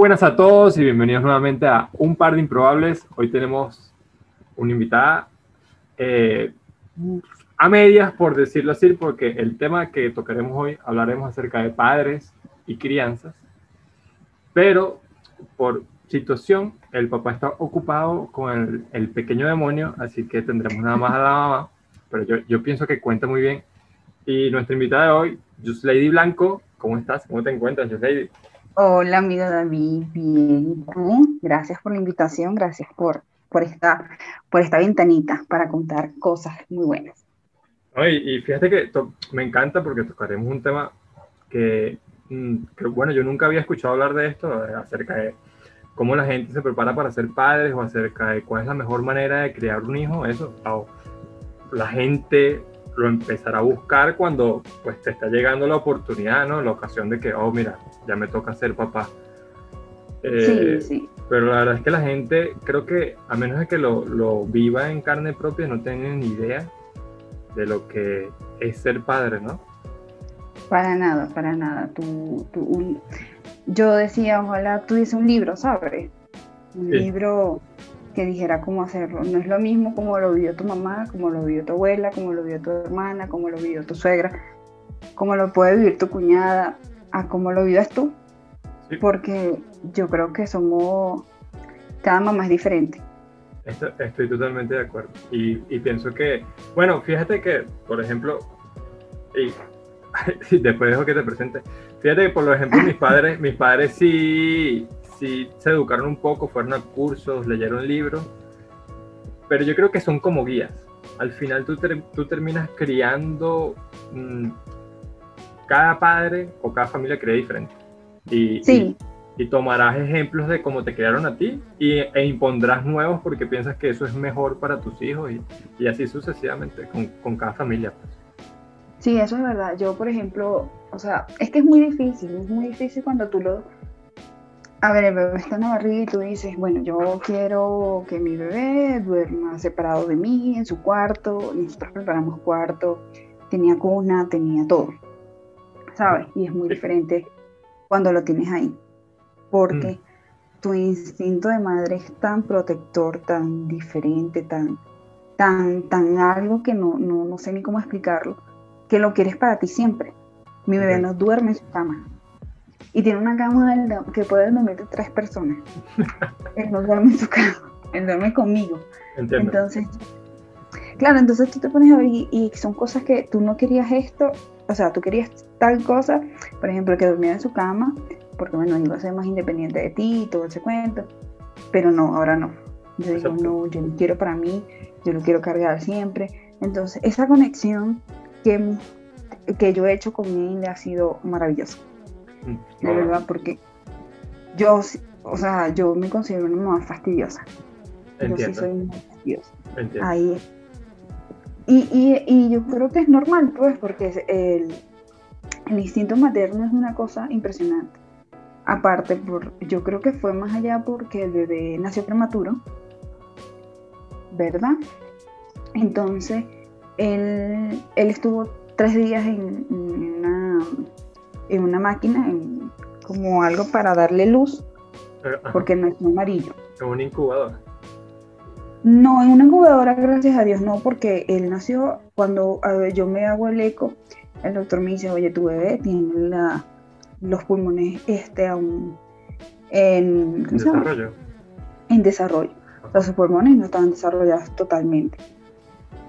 buenas a todos y bienvenidos nuevamente a Un Par de Improbables. Hoy tenemos una invitada a medias, por decirlo así, porque el tema que tocaremos hoy hablaremos acerca de padres y crianzas, pero por situación el papá está ocupado con el pequeño demonio, así que tendremos nada más a la mamá, pero yo pienso que cuenta muy bien. Y nuestra invitada de hoy, Just Lady Blanco, ¿cómo estás? ¿Cómo te encuentras, Just Lady? Hola, amiga David, bien, ¿tú? Gracias por la invitación, gracias por esta ventanita para contar cosas muy buenas. Y fíjate que me encanta porque tocaremos un tema que, bueno, yo nunca había escuchado hablar de esto, acerca de cómo la gente se prepara para ser padres o acerca de cuál es la mejor manera de criar un hijo. Eso, la gente lo empezará a buscar cuando pues te está llegando la oportunidad, ¿no? La ocasión de que, mira, ya me toca ser papá. Sí. Pero la verdad es que la gente, creo que a menos de que lo viva en carne propia, no tienen ni idea de lo que es ser padre, ¿no? Para nada. Yo decía, ojalá tuviese un libro, ¿sabes? Un libro que dijera cómo hacerlo. No es lo mismo como lo vio tu mamá, como lo vio tu abuela, como lo vio tu hermana, como lo vio tu suegra, como lo puede vivir tu cuñada, a cómo lo vives tú. Sí. Porque yo creo que cada mamá es diferente. Estoy totalmente de acuerdo. Y pienso que, bueno, fíjate que, por ejemplo, y después dejo que te presente. Fíjate que, por ejemplo, mis padres sí se educaron un poco, fueron a cursos, leyeron libros, pero yo creo que son como guías. Al final tú terminas criando, cada padre o cada familia cría diferente. Y tomarás ejemplos de cómo te criaron a ti e impondrás nuevos porque piensas que eso es mejor para tus hijos y así sucesivamente con cada familia. Sí, eso es verdad. Yo, por ejemplo, o sea, es que es muy difícil cuando tú a ver, el bebé está en la barriga y tú dices, bueno, yo quiero que mi bebé duerma separado de mí, en su cuarto. Nosotros preparamos cuarto, tenía cuna, tenía todo, ¿sabes? Y es muy diferente cuando lo tienes ahí, porque tu instinto de madre es tan protector, tan diferente, tan algo que no sé ni cómo explicarlo, que lo quieres para ti siempre. Mi bebé no duerme en su cama. Y tiene una cama que puede dormir de 3 personas. Él no duerme en su cama, él duerme conmigo. Entiendo. Entonces, claro, entonces tú te pones a ver y son cosas que tú no querías esto, o sea, tú querías tal cosa, por ejemplo, que durmiera en su cama, porque bueno, iba a ser más independiente de ti y todo ese cuento, pero no, ahora no. Yo digo, no, yo lo quiero para mí, yo lo quiero cargar siempre. Entonces, esa conexión que yo he hecho con él ha sido maravillosa. De verdad, porque yo me considero una mamá fastidiosa. Entiendo. Yo sí soy muy fastidiosa. Entiendo. Ahí es. Y yo creo que es normal, pues, porque el instinto materno es una cosa impresionante. Aparte, yo creo que fue más allá porque el bebé nació prematuro, ¿verdad? Entonces, él estuvo 3 días en una máquina, como algo para darle luz, porque no es amarillo. ¿En una incubadora? No, en una incubadora, gracias a Dios, no, porque él nació, cuando yo me hago el eco, el doctor me dice, oye, tu bebé tiene los pulmones aún ¿en desarrollo? En desarrollo. O sea, sus pulmones no estaban desarrollados totalmente.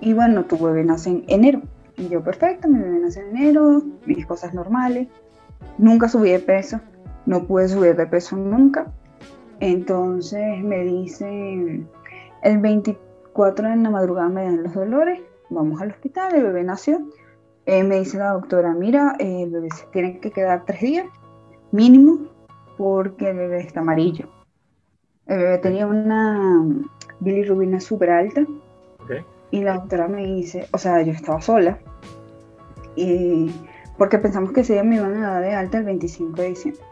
Y bueno, tu bebé nace en enero. Y yo, perfecto, mi bebé nace en enero, mis cosas normales. Nunca subí de peso, no pude subir de peso nunca. Entonces me dicen, el 24 en la madrugada me dan los dolores, vamos al hospital, el bebé nació. Me dice la doctora, mira, el bebé se tiene que quedar 3 días mínimo porque el bebé está amarillo. El bebé tenía una bilirrubina súper alta. Okay. Y la doctora me dice, o sea, yo estaba sola. Porque pensamos que si ella me iban a dar de alta el 25 de diciembre.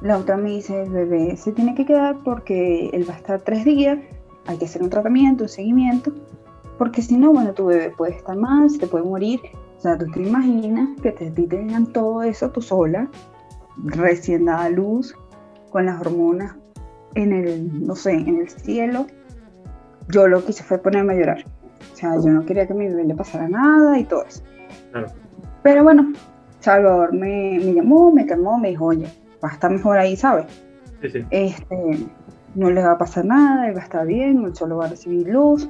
La otra me dice, el bebé se tiene que quedar porque él va a estar 3 días, hay que hacer un tratamiento, un seguimiento, porque si no, bueno, tu bebé puede estar mal, se te puede morir. O sea, tú te imaginas que te tengan todo eso tú sola, recién dada a luz, con las hormonas en el, no sé, en el cielo, yo lo que hice fue ponerme a llorar. O sea, yo no quería que a mi bebé le pasara nada y todo eso. Claro. Pero bueno, Salvador me llamó, me calmó, me dijo, oye, vas a estar mejor ahí, ¿sabes? Sí, sí. No le va a pasar nada, él va a estar bien, él solo va a recibir luz.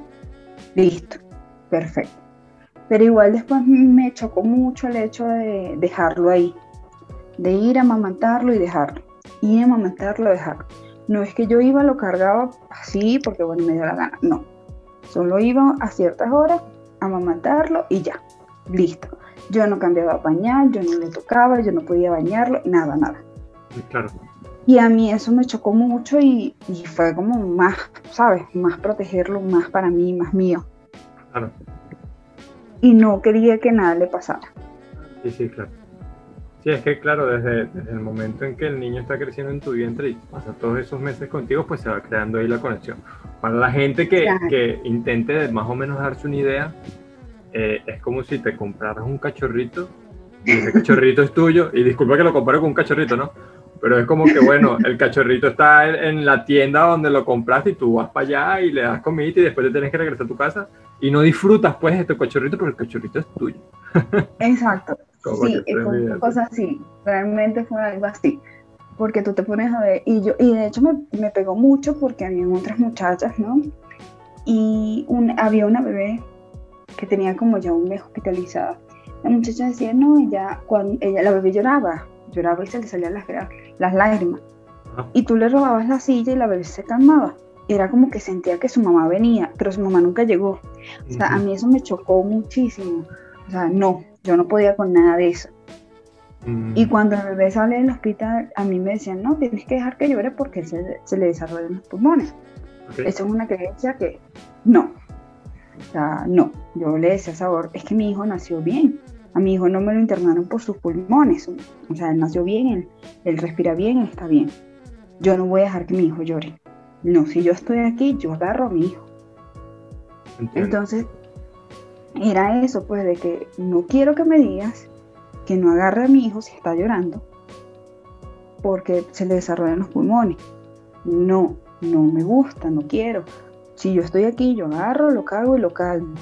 Listo, perfecto. Pero igual después me chocó mucho el hecho de dejarlo ahí, de ir a amamantarlo y dejarlo, No es que yo iba, lo cargaba así porque bueno, me dio la gana, no. Solo iba a ciertas horas a amamantarlo y ya, listo. Yo no cambiaba pañal, yo no le tocaba, yo no podía bañarlo, nada, nada. Claro. Y a mí eso me chocó mucho y fue como más, ¿sabes? Más protegerlo, más para mí, más mío. Claro. Y no quería que nada le pasara. Sí, sí, claro. Sí, es que claro, desde el momento en que el niño está creciendo en tu vientre y pasa todos esos meses contigo, pues se va creando ahí la conexión. Para la gente que intente más o menos darse una idea, es como si te compraras un cachorrito y ese cachorrito es tuyo, y disculpa que lo comparo con un cachorrito, ¿no? Pero es como que, bueno, el cachorrito está en la tienda donde lo compraste y tú vas para allá y le das comida y después te tienes que regresar a tu casa y no disfrutas, pues, de tu cachorrito, pero el cachorrito es tuyo. Exacto. Sí, es una cosa así. Realmente fue algo así. Porque tú te pones a ver, y de hecho me pegó mucho porque había otras muchachas, ¿no? Y había una bebé que tenía como ya un mes hospitalizada. La muchacha decía, no, la bebé lloraba y se le salían las lágrimas. Ah. Y tú le robabas la silla y la bebé se calmaba. Era como que sentía que su mamá venía, pero su mamá nunca llegó. O sea, a mí eso me chocó muchísimo. O sea, no, yo no podía con nada de eso. Y cuando el bebé sale del hospital, a mí me decían, no, tienes que dejar que llore porque se le desarrollan los pulmones. Okay. Eso es una creencia que no. O sea, no, yo le decía a Sabor, es que mi hijo nació bien, a mi hijo no me lo internaron por sus pulmones, o sea, él nació bien, él respira bien, él está bien, yo no voy a dejar que mi hijo llore, no, si yo estoy aquí, yo agarro a mi hijo. Entiendo. Entonces, era eso, pues, de que no quiero que me digas que no agarre a mi hijo si está llorando, porque se le desarrollan los pulmones, no me gusta, no quiero. Si yo estoy aquí, yo agarro, lo cargo y lo calmo.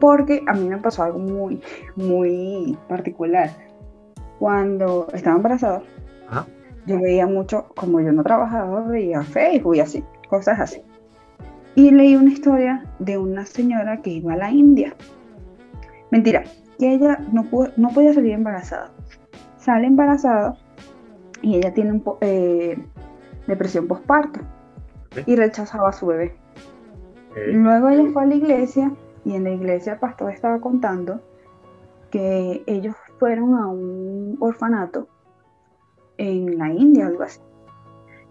Porque a mí me pasó algo muy, muy particular. Cuando estaba embarazada, ¿ah? Yo veía mucho, como yo no trabajaba, veía Facebook y así, cosas así. Y leí una historia de una señora que iba a la India. Mentira, que ella no podía salir embarazada. Sale embarazada y ella tiene depresión postparto. ¿Eh? Y rechazaba a su bebé. Luego ella fue a la iglesia y en la iglesia el pastor estaba contando que ellos fueron a un orfanato en la India, algo así,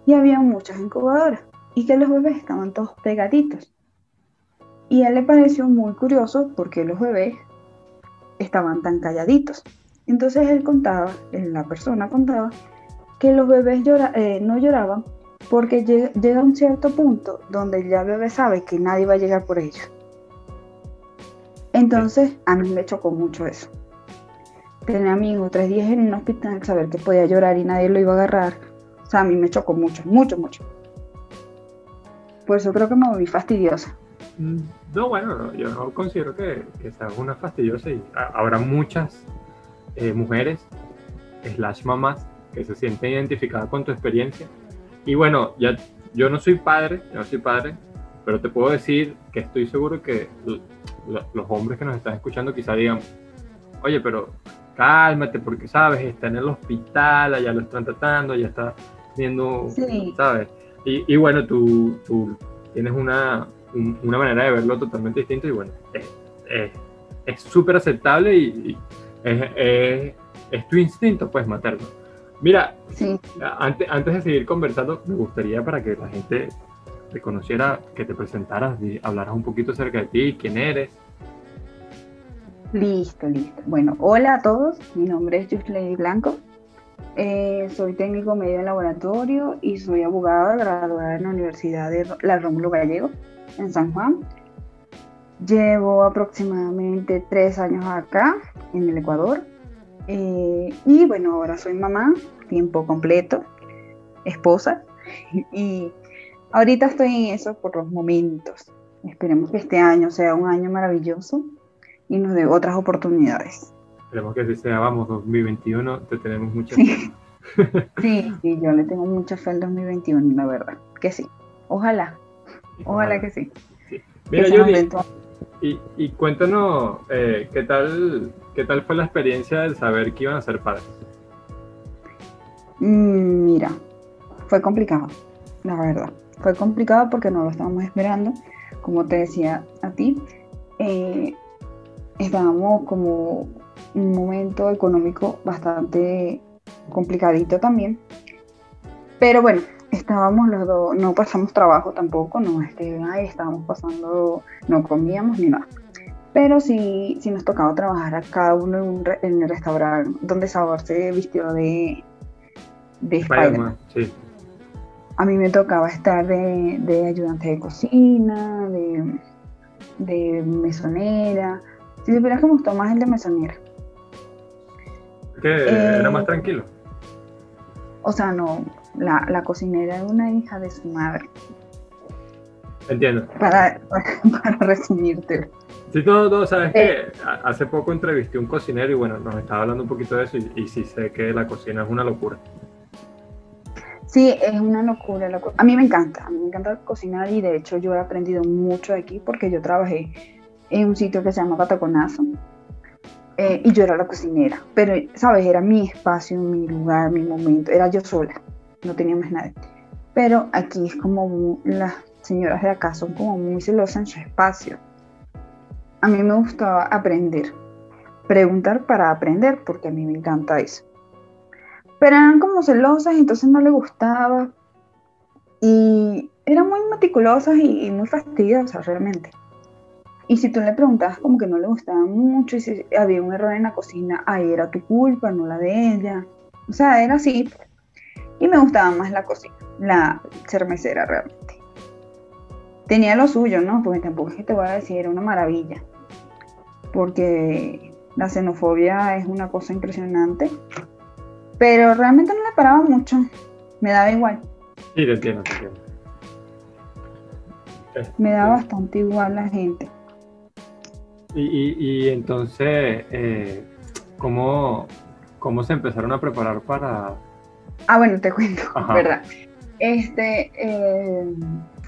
y había muchas incubadoras y que los bebés estaban todos pegaditos. Y a él le pareció muy curioso porque los bebés estaban tan calladitos. Entonces la persona contaba que los bebés no lloraban porque llega un cierto punto donde ya el bebé sabe que nadie va a llegar por ellos. Entonces, a mí me chocó mucho eso. Tener a mi hijo 3 días en un hospital, saber que podía llorar y nadie lo iba a agarrar. O sea, a mí me chocó mucho, mucho, mucho. Por eso creo que me volví fastidiosa. No, bueno, no, yo no considero que sea una fastidiosa. Y habrá muchas mujeres, /mamás, que se sienten identificadas con tu experiencia. Y bueno, yo no soy padre, pero te puedo decir que estoy seguro que los hombres que nos están escuchando quizá digan, oye, pero cálmate porque, ¿sabes? Está en el hospital, allá lo están tratando, allá está viendo, sí. ¿Sabes? Y bueno, tú tienes una manera de verlo totalmente distinta y bueno, es súper aceptable y es tu instinto, pues, materno. Mira, sí. Antes de seguir conversando, me gustaría para que la gente te conociera, que te presentaras y hablaras un poquito acerca de ti, quién eres. Listo. Bueno, hola a todos, mi nombre es Just Lady Blanco, soy técnico medio en laboratorio y soy abogada graduada en la Universidad de La Rómulo Gallego, en San Juan. Llevo aproximadamente 3 años acá, en el Ecuador. Y bueno, ahora soy mamá, tiempo completo, esposa, y ahorita estoy en eso por los momentos. Esperemos que este año sea un año maravilloso y nos dé otras oportunidades. Esperemos que así sea. Vamos, 2021, te tenemos mucha fe. Sí, yo le tengo mucha fe al 2021, la verdad, que sí. Ojalá que sí. Mira, Julie, y cuéntanos qué tal fue la experiencia del saber que iban a ser padres. Mira, fue complicado, la verdad. Fue complicado porque no lo estábamos esperando. Como te decía a ti, estábamos como en un momento económico bastante complicadito también. Pero bueno, estábamos los dos, no pasamos trabajo tampoco, no es que estábamos pasando, no comíamos ni nada. Pero sí nos tocaba trabajar a cada uno en el restaurante donde Salvador se vistió de Spider-Man. Sí. A mí me tocaba estar de ayudante de cocina, de mesonera. Si supieras que me gustó más el de mesonera. ¿Qué? ¿Era más tranquilo? O sea, no, la cocinera era una hija de su madre. Entiendo. Para resumírtelo. Sí, no, sabes que hace poco entrevisté a un cocinero y bueno, nos estaba hablando un poquito de eso y sí sé que la cocina es una locura. Sí, es una locura. A mí me encanta cocinar y de hecho yo he aprendido mucho aquí porque yo trabajé en un sitio que se llama Patagonazo y yo era la cocinera, pero sabes, era mi espacio, mi lugar, mi momento, era yo sola, no tenía más nadie. Pero aquí es como las señoras de acá son como muy celosas en su espacio. A mí me gustaba aprender, preguntar para aprender porque a mí me encanta eso. Pero eran como celosas, entonces no les gustaba. Y eran muy meticulosas y muy fastidiosas realmente. Y si tú le preguntabas como que no le gustaba mucho, y si había un error en la cocina, ahí era tu culpa, no la de ella. O sea, era así. Y me gustaba más la cocina, ser mesera realmente. Tenía lo suyo, ¿no? Porque tampoco es que te voy a decir, era una maravilla. Porque la xenofobia es una cosa impresionante. Pero realmente no le paraba mucho, me daba igual. Sí, te entiendo. Me daba bastante igual la gente. Y entonces, ¿cómo se empezaron a preparar para...? Ah, bueno, te cuento, ajá. ¿Verdad?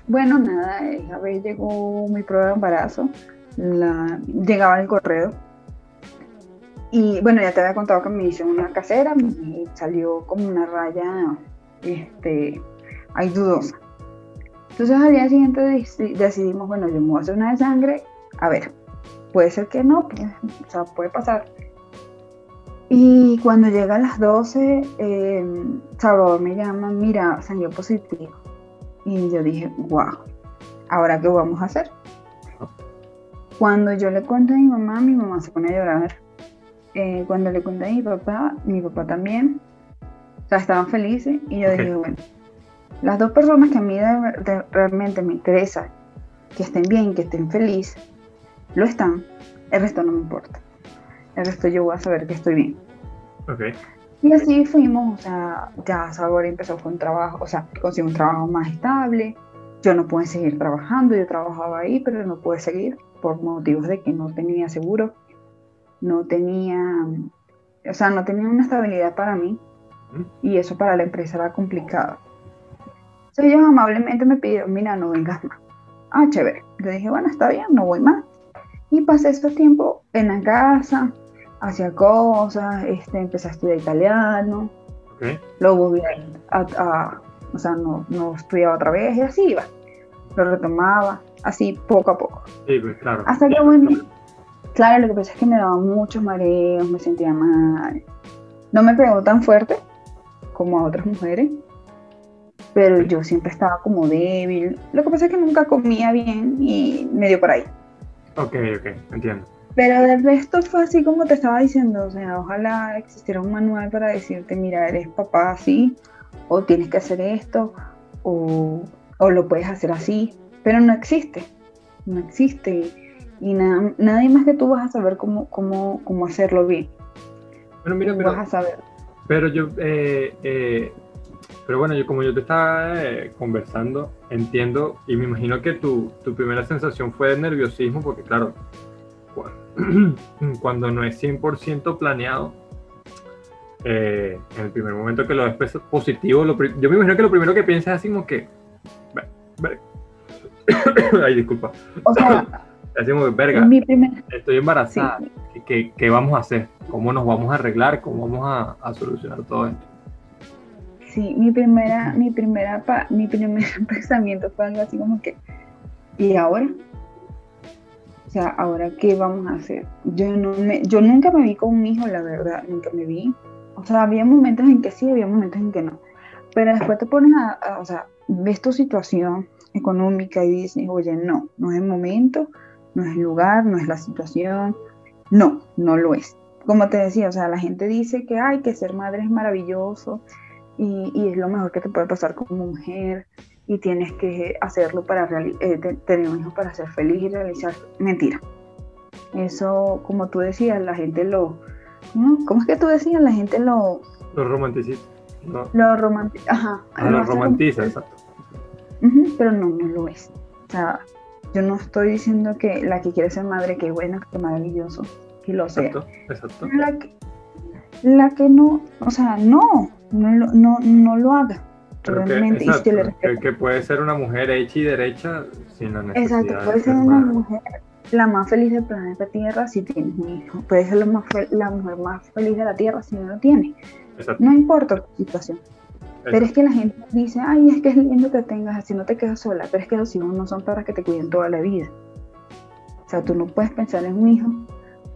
Bueno, nada, a ver, llegó mi prueba de embarazo, llegaba el correo. Y bueno, ya te había contado que me hice una casera y salió como una raya ahí dudosa. Entonces al día siguiente decidimos, bueno, yo me voy a hacer una de sangre, a ver, puede ser que no, pues, o sea, puede pasar. Y cuando llega a las 12, Salvador me llama, mira, salió positivo. Y yo dije, wow, ¿ahora qué vamos a hacer? Cuando yo le cuento a mi mamá se pone a llorar. Cuando le conté a mi papá también, o sea, estaban felices y yo dije, bueno, las dos personas que a mí realmente me interesan, que estén bien, que estén felices, lo están, el resto no me importa, el resto yo voy a saber que estoy bien. Okay. Y así fuimos, o sea, ya Salvador empezó con trabajo, o sea, consiguió un trabajo más estable, yo no pude seguir trabajando, yo trabajaba ahí, pero no pude seguir por motivos de que no tenía seguro. No tenía una estabilidad para mí y eso para la empresa era complicado. Entonces ellos amablemente me pidieron, mira, no vengas más. Ah, chévere. Yo dije, bueno, está bien, no voy más. Y pasé estos tiempos en la casa, hacía cosas, empecé a estudiar italiano, okay. Luego volví no estudiaba otra vez y así iba. Lo retomaba, así poco a poco. Sí, pues claro. Hasta que bueno... Claro, lo que pasa es que me daba muchos mareos, me sentía mal. No me pegó tan fuerte como a otras mujeres, pero yo siempre estaba como débil. Lo que pasa es que nunca comía bien y me dio por ahí. Ok, entiendo. Pero del resto fue así como te estaba diciendo, o sea, ojalá existiera un manual para decirte, mira, eres papá así, o tienes que hacer esto, o lo puedes hacer así, pero no existe. Y nadie más que tú vas a saber cómo hacerlo bien. Bueno, mira, vas a saber. Pero yo Pero bueno, yo como yo te estaba conversando, entiendo y me imagino que tu primera sensación fue de nerviosismo, porque claro, cuando no es 100% planeado, en el primer momento que lo ves positivo, yo me imagino que lo primero que piensas es así como que, ay, disculpa, o sea, decimos que, verga, estoy embarazada, sí. ¿Qué vamos a hacer? ¿Cómo nos vamos a arreglar? ¿Cómo vamos a solucionar todo esto? Sí, mi primer pensamiento fue algo así como que, ¿y ahora? O sea, ¿ahora qué vamos a hacer? Yo nunca me vi con un hijo, la verdad, nunca me vi. O sea, había momentos en que sí, había momentos en que no. Pero después te pones o sea, ves tu situación económica y dices, oye, no es el momento, no es el lugar, no es la situación, no lo es. Como te decía, o sea, la gente dice que hay que ser madre es maravilloso y es lo mejor que te puede pasar como mujer y tienes que hacerlo para tener un hijo para ser feliz y realizar. Mentira. Eso, como tú decías, la gente lo... ¿Cómo es que tú decías? La gente lo... Lo romanticiza. No. Ajá. Lo romantiza, exacto. Pero no lo es. O sea, yo no estoy diciendo que la que quiere ser madre, qué bueno, qué maravilloso, que lo sea. Exacto. La que no, o sea, no lo haga. Realmente. Exacto, que puede ser una mujer hecha y derecha sin la necesidad. Exacto, puede ser una mujer la más feliz del planeta Tierra si tienes un hijo. Puede ser la mujer más feliz de la Tierra si no lo tiene. Exacto. No importa la situación. Pero es que la gente dice, ay, es que es lindo que tengas, así no te quedas sola. Pero es que los hijos no son para que te cuiden toda la vida. O sea, tú no puedes pensar en un hijo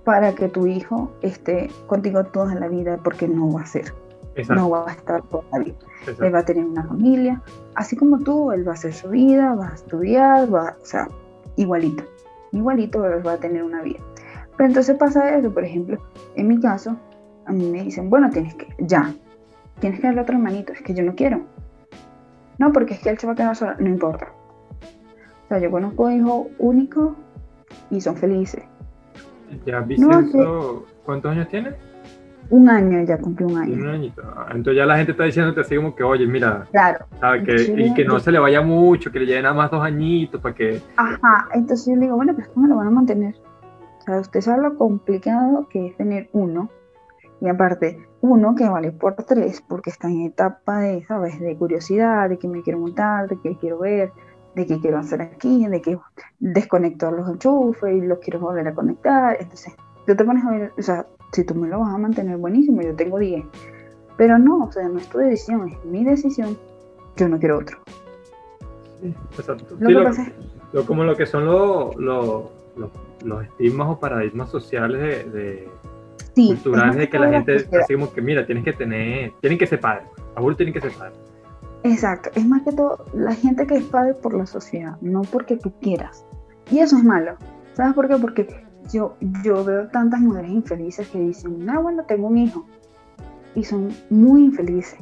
para que tu hijo esté contigo toda la vida, porque no va a ser. Exacto. No va a estar toda la vida. Exacto. Él va a tener una familia, así como tú, él va a hacer su vida, va a estudiar, o sea, igualito él va a tener una vida. Pero entonces pasa eso, por ejemplo, en mi caso, a mí me dicen, bueno, tienes que darle a otro hermanito, es que yo no quiero. No, porque es que él se va a quedar solo, no importa. O sea, yo conozco hijos únicos y son felices. Ya, Vicenzo, ¿cuántos años tienes? Un año, ya cumplió un año. Un añito. Entonces ya la gente está diciéndote así como que, oye, mira, claro, ¿sabes? Y que no se le vaya mucho, que le lleve nada más 2 añitos para que... Ajá, entonces yo le digo, bueno, pues ¿cómo lo van a mantener? O sea, usted sabe lo complicado que es tener uno, y aparte, uno que vale por 3, porque está en etapa de, ¿sabes? De curiosidad, de que me quiero montar, de que quiero ver, de qué quiero hacer aquí, de que desconecto los enchufes y los quiero volver a conectar. Entonces, tú te pones a ver, o sea, si tú me lo vas a mantener, buenísimo, yo tengo 10. Pero no, o sea, no es tu decisión, es mi decisión, yo no quiero otro. Sí, exacto. Como lo que son los estigmas o paradigmas sociales culturales de que la gente decimos que, mira, tienen que ser padres, abuelos tienen que ser padres. Exacto, es más que todo la gente que es padre por la sociedad, no porque tú quieras. Y eso es malo. ¿Sabes por qué? Porque yo veo tantas mujeres infelices que dicen, ah, bueno, tengo un hijo. Y son muy infelices,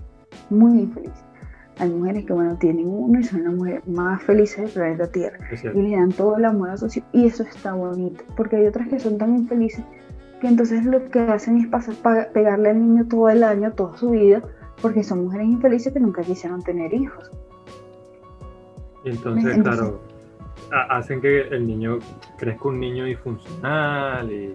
muy infelices. Hay mujeres que, bueno, tienen uno y son las mujeres más felices del planeta Tierra. Y le dan todo el amor a su hijo. Y eso está bonito, porque hay otras que son tan infelices que entonces lo que hacen es pegarle al niño todo el año, toda su vida, porque son mujeres infelices que nunca quisieron tener hijos. Y entonces claro, hacen que el niño crezca un niño disfuncional y...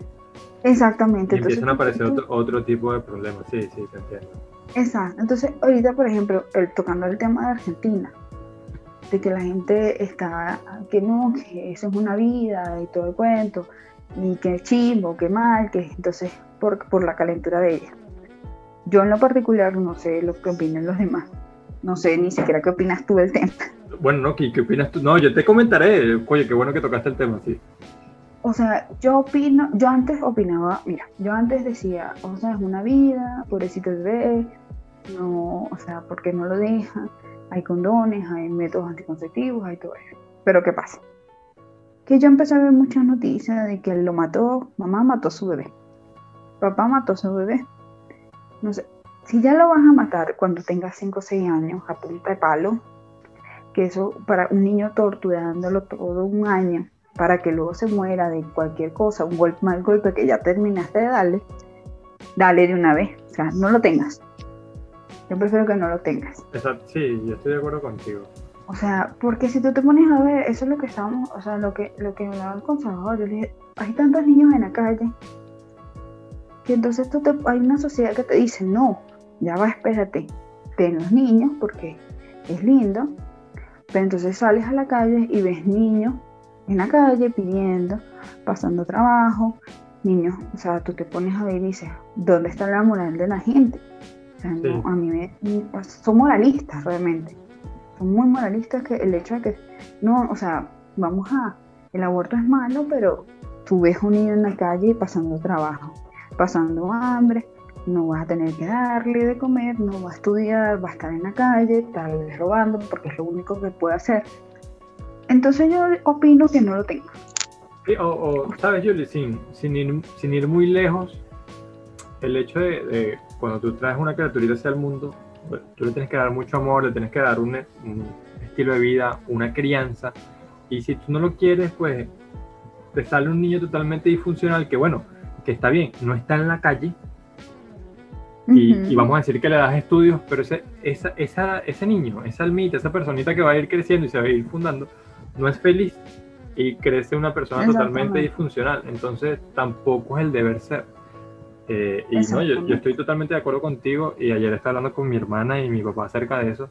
Exactamente. Y entonces, empiezan a aparecer otro tipo de problemas, sí, te entiendo. Exacto. Entonces, ahorita, por ejemplo, tocando el tema de Argentina, de que la gente está, que no, que eso es una vida y todo el cuento, y que chimbo, que mal, que entonces por la calentura de ella. Yo en lo particular no sé lo que opinan los demás. No sé ni siquiera qué opinas tú del tema. Bueno, no, ¿qué opinas tú? No, yo te comentaré. Oye, qué bueno que tocaste el tema, sí. O sea, yo antes decía, o sea, es una vida, pobrecito el bebé, no, o sea, ¿por qué no lo dejan? Hay condones, hay métodos anticonceptivos, hay todo eso. Pero ¿qué pasa? Que yo empecé a ver muchas noticias de que lo mató, mamá mató a su bebé, papá mató a su bebé. No sé, si ya lo vas a matar cuando tengas 5 o 6 años a punta de palo, que eso para un niño torturándolo todo un año para que luego se muera de cualquier cosa, un golpe, mal golpe que ya terminaste de darle de una vez, o sea, no lo tengas. Yo prefiero que no lo tengas. Exacto, sí, yo estoy de acuerdo contigo. O sea, porque si tú te pones a ver, eso es lo que estábamos, o sea, lo que hablaba con Salvador, yo le dije, hay tantos niños en la calle, que entonces hay una sociedad que te dice, no, ya va, espérate, ten los niños porque es lindo, pero entonces sales a la calle y ves niños en la calle pidiendo, pasando trabajo, niños, o sea, tú te pones a ver y dices, ¿dónde está la moral de la gente? O sea, no, sí. A mí me, son moralistas realmente. Son muy moralistas que el hecho de que, no, o sea, vamos a, el aborto es malo, pero tú ves un niño en la calle pasando trabajo, pasando hambre, no vas a tener que darle de comer, no va a estudiar, va a estar en la calle, tal vez robando, porque es lo único que puede hacer. Entonces yo opino que no lo tengo. Sí, o sabes, Julie, sin ir muy lejos, el hecho de cuando tú traes una criaturita hacia el mundo, tú le tienes que dar mucho amor, le tienes que dar un estilo de vida, una crianza, y si tú no lo quieres, pues te sale un niño totalmente disfuncional, que bueno, que está bien, no está en la calle, y vamos a decir que le das estudios, pero ese niño, esa almita, esa personita que va a ir creciendo y se va a ir fundando, no es feliz, y crece una persona totalmente disfuncional, entonces tampoco es el deber ser. Y no, yo estoy totalmente de acuerdo contigo, y ayer estaba hablando con mi hermana y mi papá acerca de eso,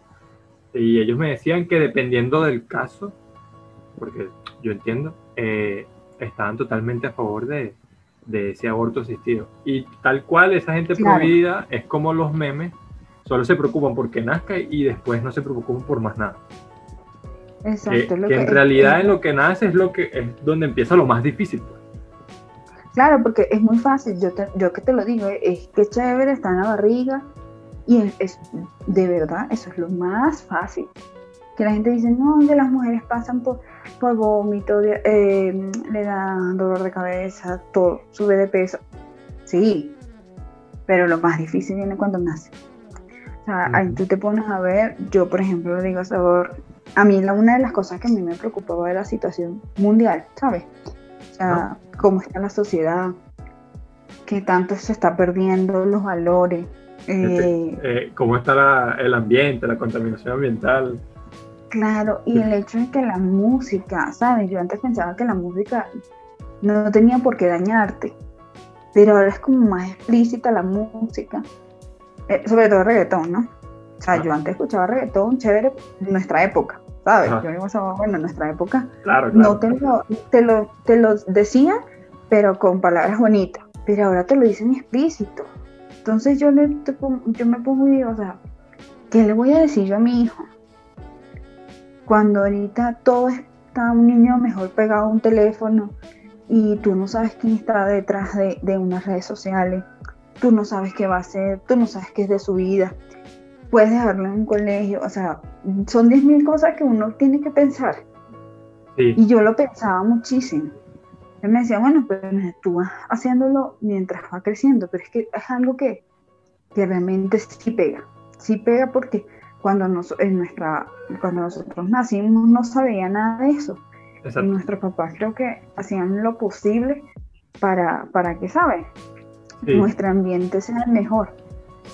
y ellos me decían que dependiendo del caso, porque yo entiendo, estaban totalmente a favor de ese aborto asistido, y tal cual esa gente prohibida es como los memes, solo se preocupan porque nazca y después no se preocupan por más nada. Exacto, que en realidad en lo que nace es donde empieza lo más difícil, pues. Claro, porque es muy fácil, yo que te lo digo, es que chévere, está en la barriga, y es de verdad, eso es lo más fácil. Que la gente dice, no, que las mujeres pasan por vómito, le dan dolor de cabeza, todo, sube de peso. Sí, pero lo más difícil viene cuando nace. O sea, ahí tú te pones a ver, yo por ejemplo le digo a Salvador, a mí una de las cosas que a mí me preocupaba era la situación mundial, ¿sabes? O sea, cómo está la sociedad, qué tanto se está perdiendo los valores. Cómo está el ambiente, la contaminación ambiental. Claro, y el hecho de que la música, ¿sabes? Yo antes pensaba que la música no tenía por qué dañarte, pero ahora es como más explícita la música, sobre todo el reggaetón, ¿no? O sea, yo antes escuchaba reggaetón chévere de nuestra época. ¿Sabes? Ajá. Yo mismo estaba, bueno, en nuestra época, claro. No te lo decía, pero con palabras bonitas, pero ahora te lo dicen explícito. Entonces yo me pongo y digo, o sea, ¿qué le voy a decir yo a mi hijo? Cuando ahorita todo está un niño mejor pegado a un teléfono y tú no sabes quién está detrás de unas redes sociales, tú no sabes qué va a hacer, tú no sabes qué es de su vida. Puedes dejarlo en un colegio, o sea, son 10.000 cosas que uno tiene que pensar. Sí. Y yo lo pensaba muchísimo. Él me decía, bueno, pues tú vas haciéndolo mientras va creciendo, pero es que es algo que realmente sí pega porque cuando nosotros nacimos no sabía nada de eso. Exacto. Y nuestros papás creo que hacían lo posible para que, ¿sabes? Sí. Nuestro ambiente sea el mejor.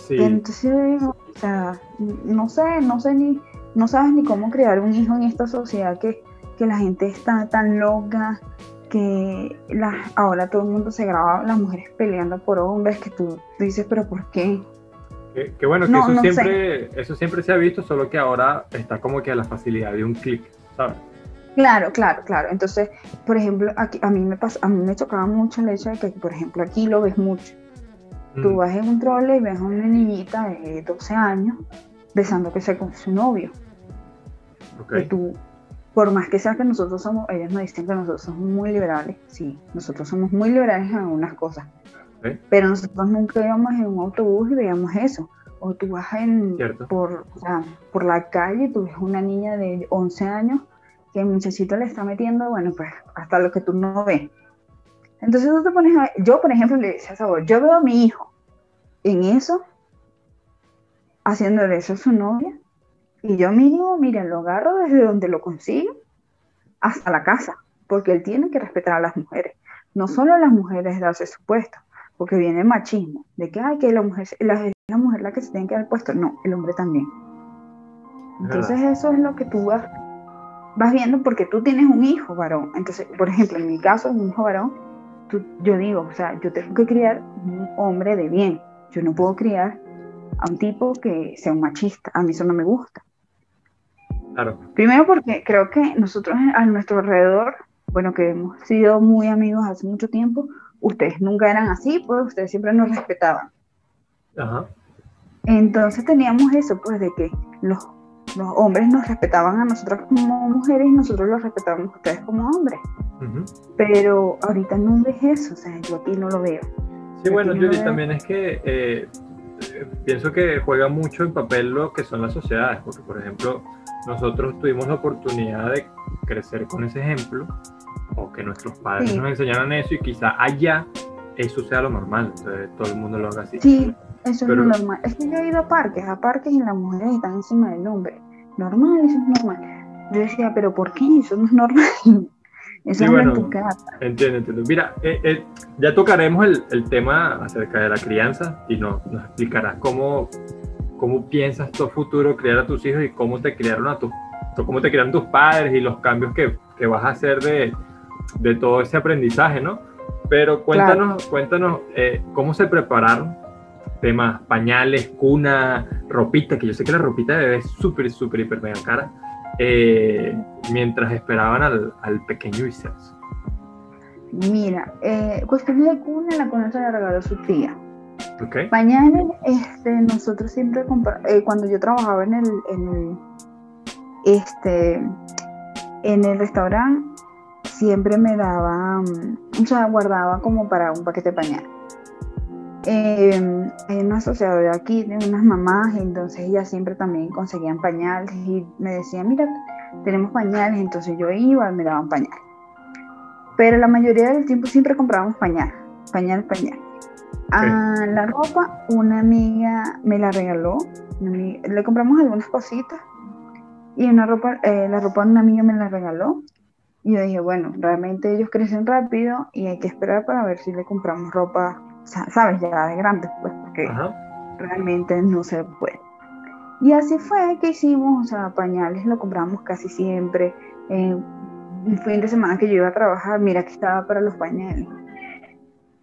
Sí. Entonces yo digo, o sea, no sabes ni cómo crear un hijo en esta sociedad que la gente está tan loca, que ahora todo el mundo se graba las mujeres peleando por hombres, que tú dices, pero ¿por qué? Que bueno, que eso siempre se ha visto, solo que ahora está como que a la facilidad de un clic, ¿sabes? Claro. Entonces, por ejemplo, aquí, a mí me chocaba mucho el hecho de que, por ejemplo, aquí lo ves mucho. Tú vas en un trole y ves a una niñita de 12 años besando que sea con su novio. Okay. Que tú, por más que sea que nosotros somos, ellos nos dicen que nosotros somos muy liberales, sí, nosotros somos muy liberales en algunas cosas. Okay. Pero nosotros nunca íbamos en un autobús y veíamos eso. O tú vas por la calle y tú ves una niña de 11 años que el muchachito le está metiendo, bueno, pues hasta lo que tú no ves. Entonces tú te pones a ver, yo por ejemplo le decía a Salvador, yo veo a mi hijo en eso, haciéndole eso a su novia, y yo mínimo, mira, lo agarro desde donde lo consigo hasta la casa, porque él tiene que respetar a las mujeres, no solo a las mujeres darse su puesto, porque viene el machismo, de que la mujer, las la mujer la que se tiene que haber puesto, no, el hombre también. Entonces eso es lo que tú vas viendo, porque tú tienes un hijo varón. Entonces, por ejemplo, en mi caso, un hijo varón, yo digo, o sea, yo tengo que criar un hombre de bien. Yo no puedo criar a un tipo que sea un machista. A mí eso no me gusta. Claro. Primero porque creo que nosotros a nuestro alrededor, bueno, que hemos sido muy amigos hace mucho tiempo, ustedes nunca eran así, pues ustedes siempre nos respetaban. Ajá. Entonces teníamos eso, pues, de que los hombres nos respetaban a nosotros como mujeres y nosotros los respetábamos a ustedes como hombres. Uh-huh. Pero ahorita no ves eso, o sea, yo aquí no lo veo. Sí, bueno, Yuri, no también es que pienso que juega mucho en papel lo que son las sociedades, porque, por ejemplo, nosotros tuvimos la oportunidad de crecer con ese ejemplo, o que nuestros padres nos enseñaran eso, y quizá allá eso sea lo normal, entonces todo el mundo lo haga así. Sí, eso es lo normal. Es que yo he ido a parques y las mujeres están encima del hombre. Normal, eso es normal. Yo decía, ¿pero por qué? Eso no es normal. Eso es bueno, en tu casa. Entiendo. Mira, ya tocaremos el tema acerca de la crianza y nos explicarás cómo piensas tu futuro criar a tus hijos y cómo te criaron tus padres y los cambios que vas a hacer de todo ese aprendizaje, ¿no? Pero cuéntanos, cómo se prepararon temas, pañales, cuna, ropita, que yo sé que la ropita de bebé es súper, súper, hiper mega cara, mientras esperaban al pequeño Iseas. Mira, cuestión de cuna, la cuna se la regaló su tía. Okay. Pañales, nosotros siempre cuando yo trabajaba en el restaurante, siempre me daba, o sea, guardaba como para un paquete de pañales. Hay una asociadora aquí de unas mamás, entonces ellas siempre también conseguían pañales y me decían, mira, tenemos pañales, entonces yo iba y me daban pañales. Pero la mayoría del tiempo siempre comprábamos pañales. Okay. Ah, la ropa, una amiga me la regaló, le compramos algunas cositas y la ropa una amiga me la regaló. Y yo dije, bueno, realmente ellos crecen rápido y hay que esperar para ver si le compramos ropa, sabes, ya de grandes, pues, porque ajá, realmente no se puede. Y así fue que hicimos, o sea, pañales lo compramos casi siempre. Un fin de semana que yo iba a trabajar, mira, aquí estaba para los pañales.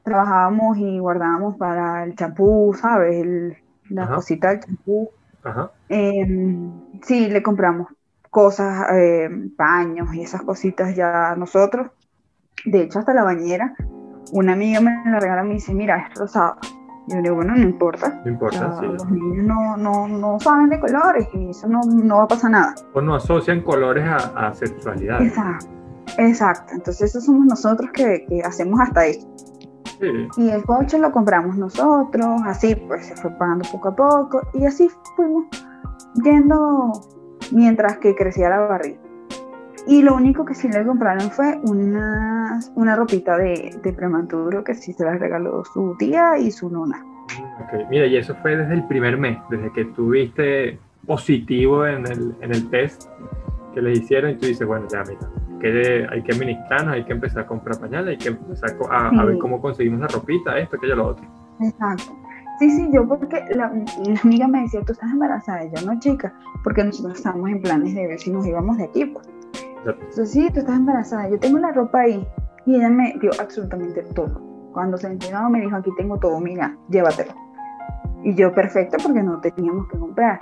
Trabajábamos y guardábamos para el champú, ¿sabes? La cosita del champú. Ajá. Sí, le compramos cosas, paños y esas cositas ya nosotros. De hecho, hasta la bañera, una amiga me la regala y me dice, mira, es rosado. Yo le digo, bueno, no importa. No importa, o sea, sí. Los niños no saben de colores y eso no va a pasar nada. O no asocian colores a sexualidad. Exacto. Entonces, esos somos nosotros que hacemos hasta eso. Sí. Y el coche lo compramos nosotros, así pues se fue pagando poco a poco y así fuimos yendo mientras que crecía la barriga. Y lo único que sí le compraron fue una ropita de prematuro que sí se la regaló su tía y su nona. Okay. Mira, y eso fue desde el primer mes, desde que tuviste positivo en el test que les hicieron y tú dices, bueno, ya mira, hay que administrarnos, hay que empezar a comprar pañales, hay que empezar a ver cómo conseguimos la ropita, esto, aquello, lo otro. Exacto. Sí, yo porque una amiga me decía, tú estás embarazada, y yo no, chica, porque nosotros estábamos en planes de ver si nos íbamos de aquí, pues. Claro. Entonces, sí, tú estás embarazada, yo tengo la ropa ahí, y ella me dio absolutamente todo. Cuando se entregó me dijo, aquí tengo todo, mira, llévatelo. Y yo, perfecto, porque no teníamos que comprar.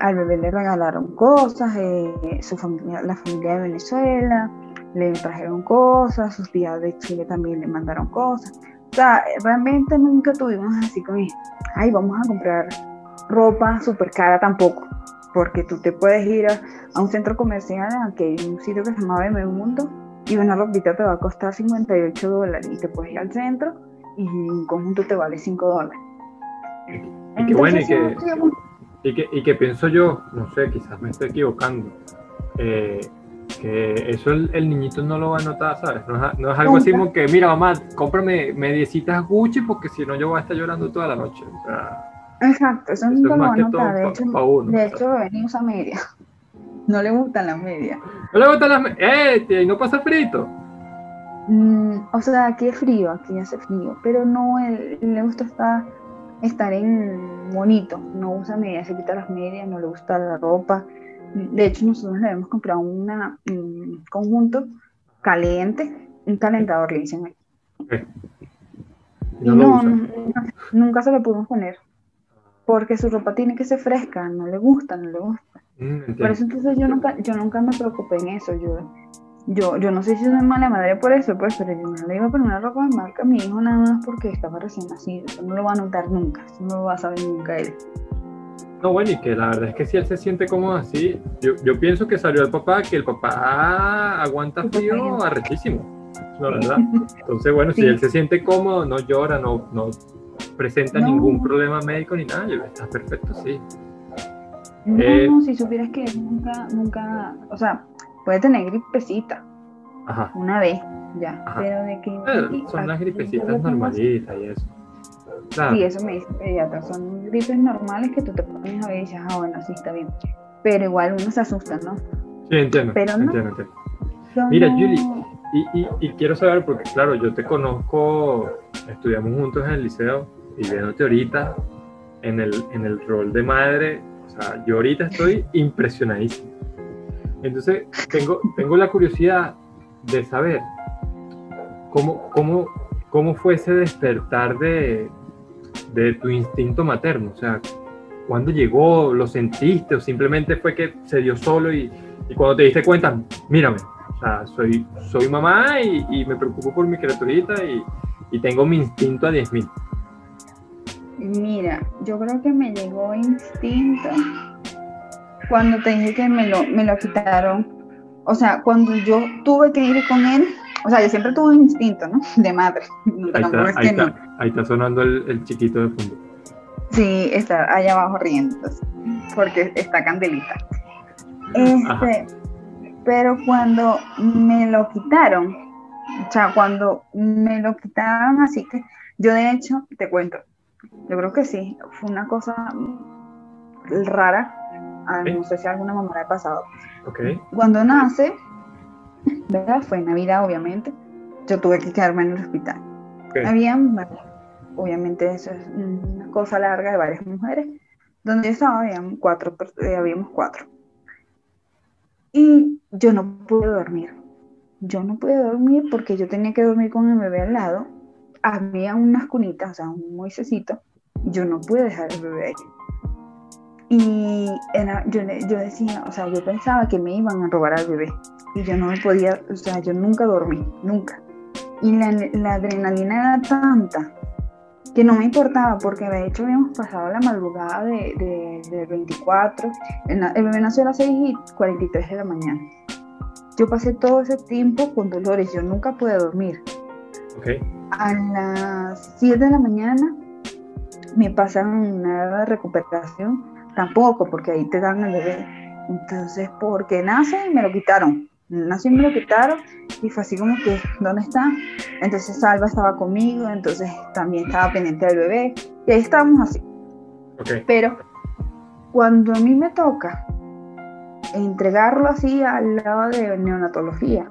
Al bebé le regalaron cosas, la familia de Venezuela le trajeron cosas, sus tías de Chile también le mandaron cosas. O sea, realmente nunca tuvimos así con eso, ay, vamos a comprar ropa súper cara tampoco, porque tú te puedes ir a un centro comercial, que hay un sitio que se llama Bemundo, y una ropita te va a costar $58 y te puedes ir al centro y un conjunto te vale $5. Y qué bueno, y que... Y que pienso yo, no sé, quizás me estoy equivocando, que eso el niñito no lo va a notar, ¿sabes? No es algo así como que, mira, mamá, cómprame mediecitas Gucci porque si no yo voy a estar llorando toda la noche. O sea, exacto, eso nunca lo va a notar. De hecho, venimos a media. No le gustan las medias. No le gustan las medias. Tía, ¿y no pasa frito? O sea, aquí es frío, aquí hace frío, pero no, le gusta estar estar en bonito, no usa medias, se quita las medias, no le gusta la ropa. De hecho, nosotros le hemos comprado un conjunto caliente, un calentador, le dicen aquí. Okay. Nunca se lo pudimos poner, porque su ropa tiene que ser fresca, no le gusta. Por eso entonces yo nunca me preocupé en eso. Yo no sé si soy mala madre por eso, pues, pero yo no le iba a poner una ropa de marca a mi hijo nada más porque estaba recién nacido. Eso no lo va a notar nunca, eso no lo va a saber nunca él. No, bueno, y que la verdad es que si él se siente cómodo así, yo pienso que salió el papá, que el papá aguanta frío arrechísimo, la verdad. Entonces, bueno, sí. Si él se siente cómodo, no llora, no presenta ningún problema médico ni nada, está perfecto, sí. No, si supieras que nunca, o sea, puede tener gripecita, ajá, una vez, ya, ajá, pero de que... son las gripecitas normalitas y eso. Claro. Sí, eso me dice el pediatra, son gripes normales que tú te pones a ver y dices, ah, bueno, sí, está bien, pero igual uno se asusta, ¿no? Sí, entiendo, pero no, entiendo. Mira, Julie, y quiero saber, porque claro, yo te conozco, estudiamos juntos en el liceo, y viéndote ahorita en el rol de madre... O sea, yo ahorita estoy impresionadísimo. Entonces, tengo la curiosidad de saber cómo fue ese despertar de tu instinto materno. O sea, ¿cuándo llegó? ¿Lo sentiste? ¿O simplemente fue que se dio solo y cuando te diste cuenta, mírame, o sea, soy mamá y me preocupo por mi criaturita y tengo mi instinto a 10.000? Mira, yo creo que me llegó instinto cuando te dije que me lo quitaron. O sea, cuando yo tuve que ir con él, o sea, yo siempre tuve un instinto, ¿no? De madre. Ahí está sonando el chiquito de fondo. Sí, está allá abajo riendo, porque está candelita. Pero cuando me lo quitaron, o sea, así que yo de hecho, te cuento, yo creo que sí, fue una cosa rara, no sé si a alguna mamá le ha pasado. Okay. Cuando nace, ¿verdad? Fue Navidad, obviamente, yo tuve que quedarme en el hospital. Okay. Obviamente eso es una cosa larga de varias mujeres, donde yo estaba, habíamos cuatro. Y yo no pude dormir porque yo tenía que dormir con el bebé al lado. Había unas cunitas, o sea, un moisecito, y yo no pude dejar el bebé ahí. Y yo decía, o sea, yo pensaba que me iban a robar al bebé, y yo no me podía, o sea, yo nunca dormí, nunca. Y la adrenalina era tanta que no me importaba, porque de hecho habíamos pasado la madrugada del 24, el bebé nació a las 6:43 de la mañana. Yo pasé todo ese tiempo con dolores, yo nunca pude dormir. Okay. A las 7 de la mañana me pasaron una recuperación, tampoco, porque ahí te dan el bebé. Entonces, porque nace y me lo quitaron. Y fue así como que, ¿dónde está? Entonces Salva estaba conmigo, entonces también estaba pendiente del bebé. Y ahí estábamos así. Okay. Pero cuando a mí me toca entregarlo así al lado de neonatología,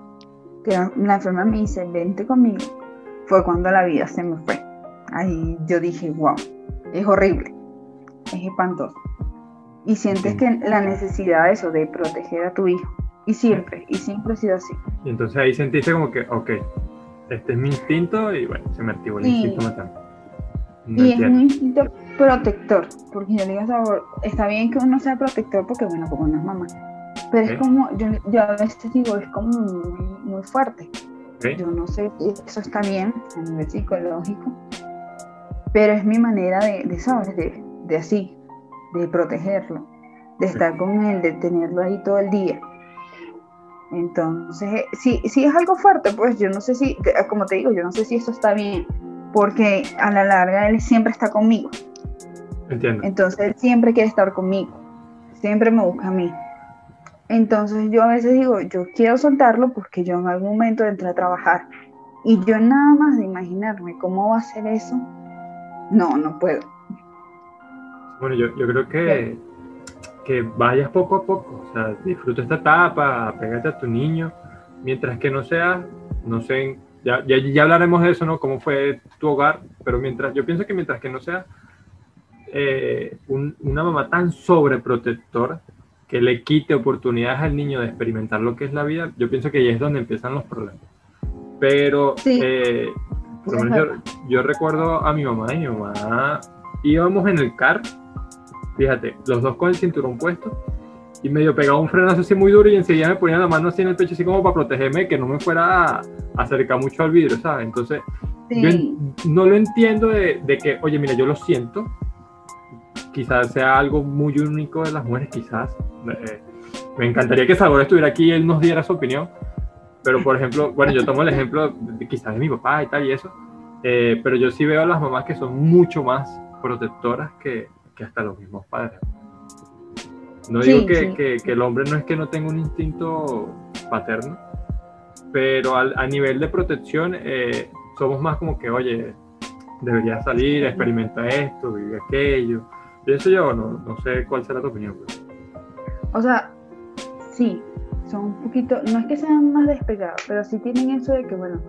que la enferma me dice, vente conmigo, fue cuando la vida se me fue. Ahí yo dije, wow, es horrible, es espantoso. Y sientes que la necesidad de eso, de proteger a tu hijo. Y siempre ha sido así. Y entonces ahí sentiste como que, ok, este es mi instinto, y bueno, se me activó el instinto materno. Y es un instinto protector, porque yo le digo a Salvador, está bien que uno sea protector, porque bueno, como no es mamá. Pero es como, yo a veces digo, es como muy, muy fuerte. Okay. Yo no sé si eso está bien a nivel psicológico, pero es mi manera ¿sabes? De así, de protegerlo, de estar con él, de tenerlo ahí todo el día. Entonces, si es algo fuerte, pues yo no sé si, como te digo, yo no sé si eso está bien, porque a la larga él siempre está conmigo. Entiendo. Entonces él siempre quiere estar conmigo, siempre me busca a mí. Entonces yo a veces digo, yo quiero soltarlo porque yo en algún momento entré a trabajar y yo nada más de imaginarme cómo va a ser eso, no puedo. Bueno, yo creo que vayas poco a poco, o sea, disfruta esta etapa, apégate a tu niño, mientras que no seas, no sé, ya hablaremos de eso, ¿no? Cómo fue tu hogar, pero yo pienso que mientras que no seas una mamá tan sobreprotectora que le quite oportunidades al niño de experimentar lo que es la vida, yo pienso que ahí es donde empiezan los problemas. Pero sí, por lo menos yo recuerdo a mi mamá, y mi mamá íbamos en el carro, fíjate, los dos con el cinturón puesto, y medio pegaba un frenazo así muy duro y enseguida me ponía la mano así en el pecho así como para protegerme, que no me fuera a acercar mucho al vidrio, ¿sabes? Entonces sí, yo no lo entiendo de que, oye, mira, yo lo siento, quizás sea algo muy único de las mujeres, quizás, me encantaría que Salvador estuviera aquí y él nos diera su opinión, pero por ejemplo, bueno, yo tomo el ejemplo de, quizás de mi papá y tal y eso, pero yo sí veo a las mamás que son mucho más protectoras que hasta los mismos padres. No digo que el hombre no es que no tenga un instinto paterno, pero a nivel de protección somos más como que, oye, deberías salir, experimenta esto, vive aquello. Y eso yo no sé cuál será tu opinión. O sea, sí, son un poquito, no es que sean más despegados, pero sí tienen eso de que, bueno,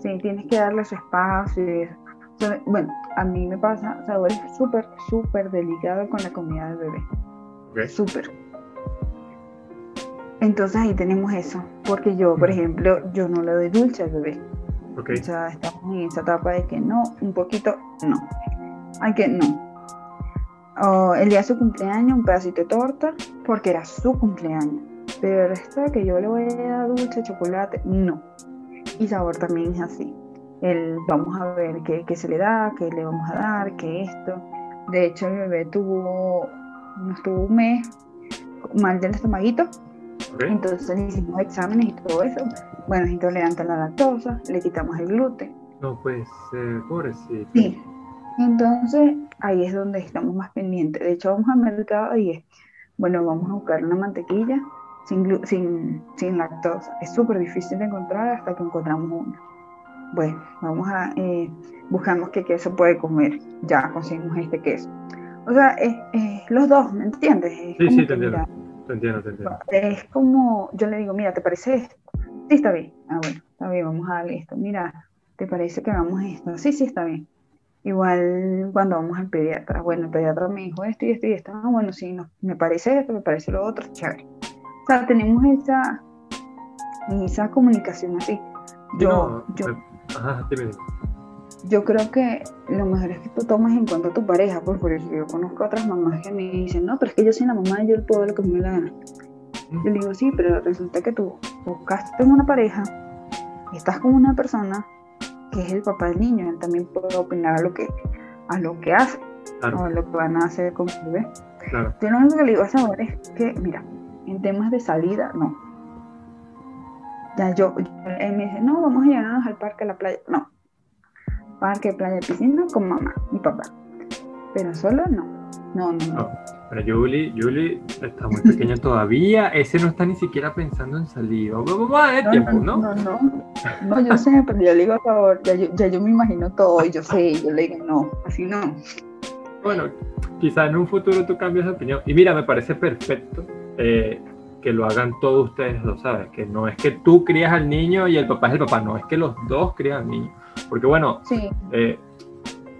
sí, tienes que darle su espacio y eso. Bueno, a mí me pasa, o sea, es súper, súper delicado con la comida del bebé. Okay. Súper. Entonces ahí tenemos eso, porque yo, por ejemplo, yo no le doy dulce al bebé. Okay. O sea, estamos en esa etapa de que no, un poquito, no. Hay que no. Oh, el día de su cumpleaños, un pedacito de torta, porque era su cumpleaños. Pero el resto de que yo le voy a dar dulce, chocolate, no. Y Sabor también es así. El vamos a ver qué se le da, qué le vamos a dar, qué esto. De hecho, el bebé estuvo un mes mal del estomaguito. Okay. Entonces le hicimos exámenes y todo eso. Bueno, es intolerante a la lactosa, le quitamos el gluten. No, pues, pobrecito. Sí. Entonces, ahí es donde estamos más pendientes. De hecho, vamos al mercado y es, bueno, vamos a buscar una mantequilla sin lactosa. Es súper difícil de encontrar hasta que encontramos una. Bueno, vamos a buscamos qué queso puede comer. Ya conseguimos este queso. O sea, los dos, ¿me entiendes? Sí, te entiendo. Te entiendo. Es como, yo le digo, mira, ¿te parece esto? Sí, está bien. Ah, bueno, está bien, vamos a darle esto. Mira, ¿te parece que hagamos esto? Sí, está bien. Igual cuando vamos al pediatra. Bueno, el pediatra me dijo esto y esto y esto. Ah, bueno, sí, no, me parece esto, me parece lo otro. Chévere. O sea, tenemos esa comunicación así. Yo creo que lo mejor es que tú tomas en cuenta a tu pareja, pues, por eso yo conozco a otras mamás que me dicen, no, pero es que yo soy la mamá y yo puedo lo que me la gana. Yo le digo, sí, pero resulta que tú buscaste una pareja, estás con una persona que es el papá del niño, él también puede opinar a lo que hace, claro, o a lo que van a hacer con su bebé. Claro. Yo lo único que le digo a Salvador es que, mira, en temas de salida, no. Ya él me dice, no, vamos a llevarnos al parque, a la playa. No. Parque, playa, piscina con mamá y papá. Pero solo no. Pero Julie está muy pequeña todavía. Ese no está ni siquiera pensando en salir. No, yo sé, pero yo le digo, por favor, ya yo me imagino todo y yo sé, yo le digo, no, así no. Bueno, quizás en un futuro tú cambias de opinión. Y mira, me parece perfecto que lo hagan todos ustedes dos, ¿sabes? Que no es que tú crías al niño y el papá es el papá, no, es que los dos crían al niño. Porque bueno, sí,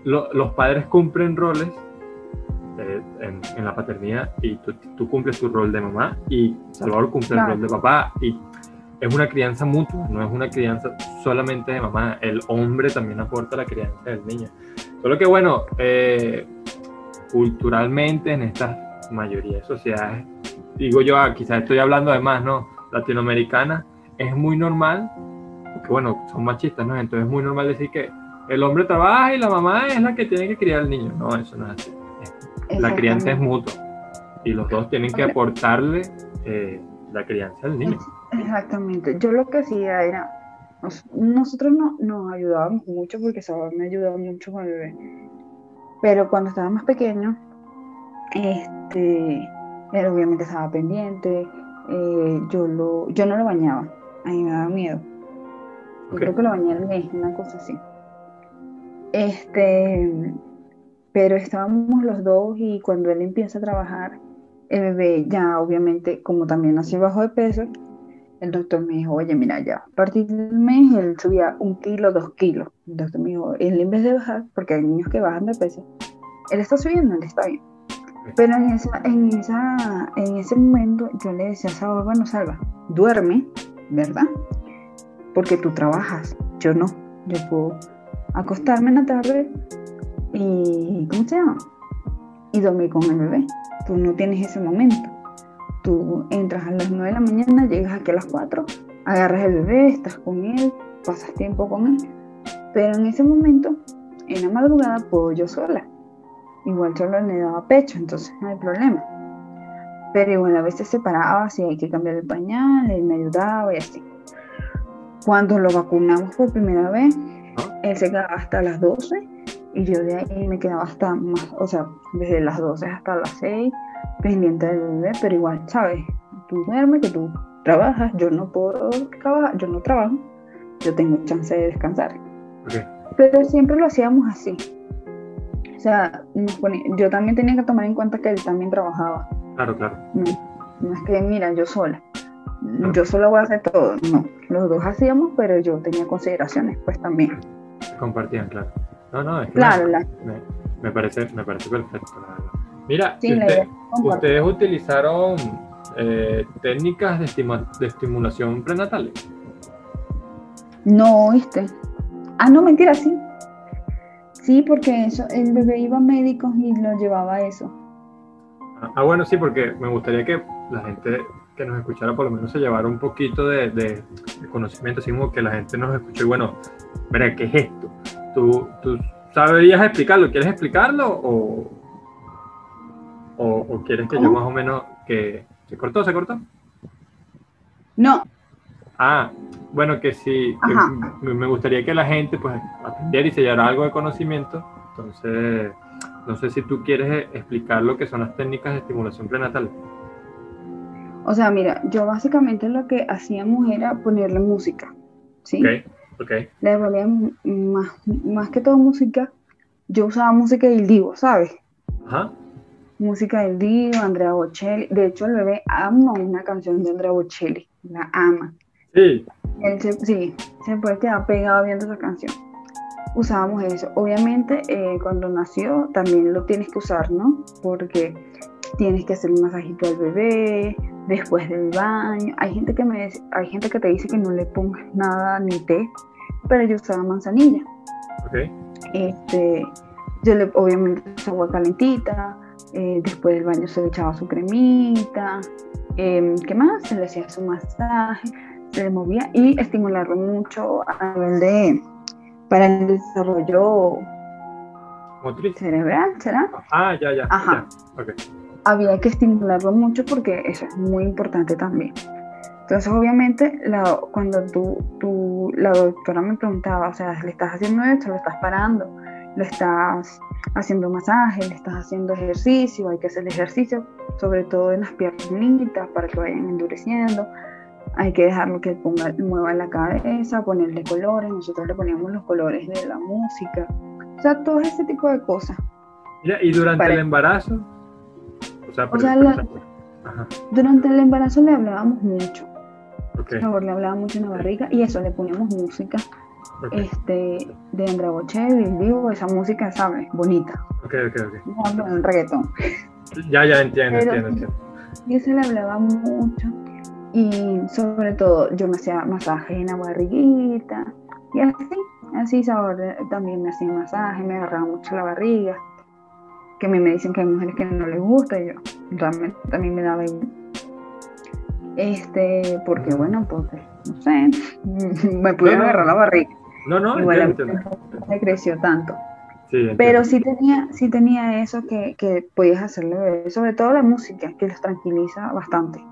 los padres cumplen roles en la paternidad y tú cumples tu rol de mamá y Salvador cumple, claro, el rol de papá, y es una crianza mutua, no es una crianza solamente de mamá, el hombre también aporta la crianza del niño. Solo que bueno, culturalmente en esta mayoría de sociedades, digo yo, quizás estoy hablando además, ¿no?, latinoamericana, es muy normal, porque bueno, son machistas, ¿no? Entonces es muy normal decir que el hombre trabaja y la mamá es la que tiene que criar al niño. No, eso no es así. La crianza es mutua y los dos tienen que aportarle la crianza al niño. Exactamente. Yo lo que hacía era, nosotros nos ayudábamos mucho porque Salvador me ayudaba mucho con el bebé, pero cuando estaba más pequeño, él obviamente estaba pendiente, yo no lo bañaba, a mí me daba miedo. Okay. Yo creo que lo bañé al mes, una cosa así. Pero estábamos los dos y cuando él empieza a trabajar, el bebé ya obviamente, como también nació bajo de peso, el doctor me dijo, oye, mira, ya a partir del mes él subía 1 kilo, 2 kilos. El doctor me dijo, él en vez de bajar, porque hay niños que bajan de peso, él está subiendo, él está bien. Pero en ese momento yo le decía a Salva, bueno, Salva, duerme, ¿verdad? Porque tú trabajas, yo no. Yo puedo acostarme en la tarde y, ¿cómo se llama? Y dormir con el bebé. Tú no tienes ese momento. Tú entras a las 9 de la mañana, llegas aquí a las 4, agarras el bebé, estás con él, pasas tiempo con él. Pero en ese momento, en la madrugada, puedo yo sola. Igual solo le daba pecho, entonces no hay problema. Pero igual a veces se paraba, si hay que cambiar el pañal, él me ayudaba y así. Cuando lo vacunamos por primera vez, él se quedaba hasta las 12 y yo de ahí me quedaba hasta más, o sea, desde las 12 hasta las 6, pendiente del bebé, pero igual, ¿sabes? Tú duermes, que tú trabajas, yo no puedo trabajar, yo no trabajo, yo tengo chance de descansar. Okay. Pero siempre lo hacíamos así. O sea, yo también tenía que tomar en cuenta que él también trabajaba. Claro, claro. No es que, mira, yo sola. Claro. Yo solo voy a hacer todo. No, los dos hacíamos, pero yo tenía consideraciones, pues también. Compartían, claro. No, es que claro, me parece perfecto, la verdad. Mira, sí, ustedes utilizaron técnicas de estimulación prenatal. No, ¿viste? Ah, no, mentira, sí. Sí, porque eso, el bebé iba a médicos y lo llevaba a eso. Ah, bueno, sí, porque me gustaría que la gente que nos escuchara por lo menos se llevara un poquito de conocimiento, así como que la gente nos escuchó y bueno, mira, ¿qué es esto? ¿Tú sabrías explicarlo? ¿Quieres explicarlo o quieres que yo más o menos que... ¿Se cortó? No. Ah, bueno, que sí, que me gustaría que la gente pues aprendiera y se llevara algo de conocimiento, entonces no sé si tú quieres explicar lo que son las técnicas de estimulación prenatal. O sea, mira, yo básicamente lo que hacíamos era ponerle música, ¿sí? Okay. Le ponía más que todo música. Yo usaba música del Divo, ¿sabes? Ajá. Música del Divo, Andrea Bocelli. De hecho, el bebé ama una canción de Andrea Bocelli. La ama. Sí. Él se puede quedar pegado viendo esa canción. Usábamos eso. Obviamente, cuando nació, también lo tienes que usar, ¿no? Porque tienes que hacer un masajito al bebé después del baño. Hay gente que te dice que no le pongas nada ni té, pero yo usaba manzanilla. Okay. Yo le obviamente agua calentita, después del baño se le echaba su cremita, ¿qué más? Se le hacía su masaje, se le movía y estimularlo mucho a nivel para el desarrollo motriz cerebral, ¿será? Ah, ya. Ajá. Ya. Okay. Había que estimularlo mucho porque eso es muy importante también. Entonces, obviamente, cuando la doctora me preguntaba, o sea, ¿le estás haciendo esto? ¿Lo estás parando? ¿Lo estás haciendo masaje? ¿Le estás haciendo ejercicio? Hay que hacer ejercicio, sobre todo en las piernitas, para que vayan endureciendo. Hay que dejarlo que mueva la cabeza, ponerle colores. Nosotros le poníamos los colores de la música. O sea, todo ese tipo de cosas. Mira, ¿y durante el embarazo? Durante el embarazo le hablábamos mucho. Okay. Por favor, le hablaba mucho en la barriga y eso, le poníamos música de Andrea Bocelli, El Divo, esa música, ¿sabes? Bonita. Ok. No, un reggaetón. Ya, entiendo. Y eso le hablaba mucho y sobre todo yo me hacía masajes en la barriguita y así Salvador también me hacía masajes, me agarraba mucho la barriga. Que a mí me dicen que hay mujeres que no les gusta y yo realmente también me daba igual. Porque bueno, pues no sé, me pude agarrar la barriga. No, igual entiendo. Me creció tanto. Sí, pero sí tenía eso que podías hacerle bebé, sobre todo la música, que los tranquiliza bastante.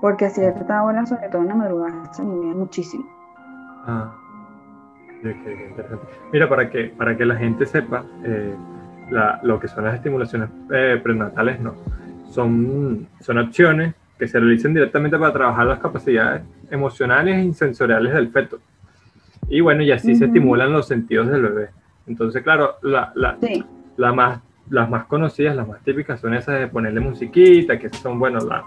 Porque a cierta hora, sobre todo en la madrugada, se movía muchísimo. Ah, qué interesante. Mira, para que la gente sepa, lo que son las estimulaciones prenatales no son acciones que se realizan directamente para trabajar las capacidades emocionales y sensoriales del feto y bueno, y así se estimulan los sentidos del bebé. Entonces claro, las más conocidas, las más típicas son esas de ponerle musiquita, que son bueno las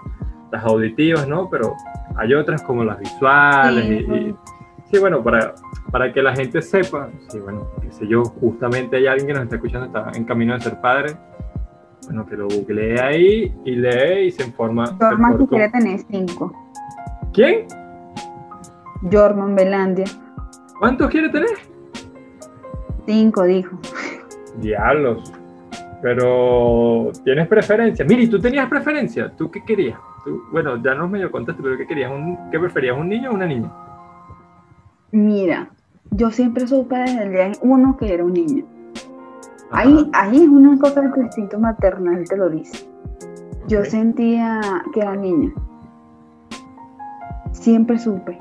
auditivas, ¿no? Pero hay otras como las visuales. Sí, bueno, para para que la gente sepa, si bueno, qué sé yo, justamente hay alguien que nos está escuchando, está en camino de ser padre, bueno, que lo googlee ahí y lee y se informa. Jorman quisiera tener 5. ¿Quién? Jorman Belandia. ¿Cuántos quiere tener? 5, dijo. Diablos. Pero, ¿tienes preferencia? Miri, ¿tú tenías preferencia? ¿Tú qué querías? Tú, bueno, ya nos medio contaste, pero ¿qué querías? ¿Qué preferías, un niño o una niña? Mira, yo siempre supe desde el día 1 que era un niño. Ahí es una cosa que el instinto maternal te lo dice. Yo sentía que era niña. Siempre supe.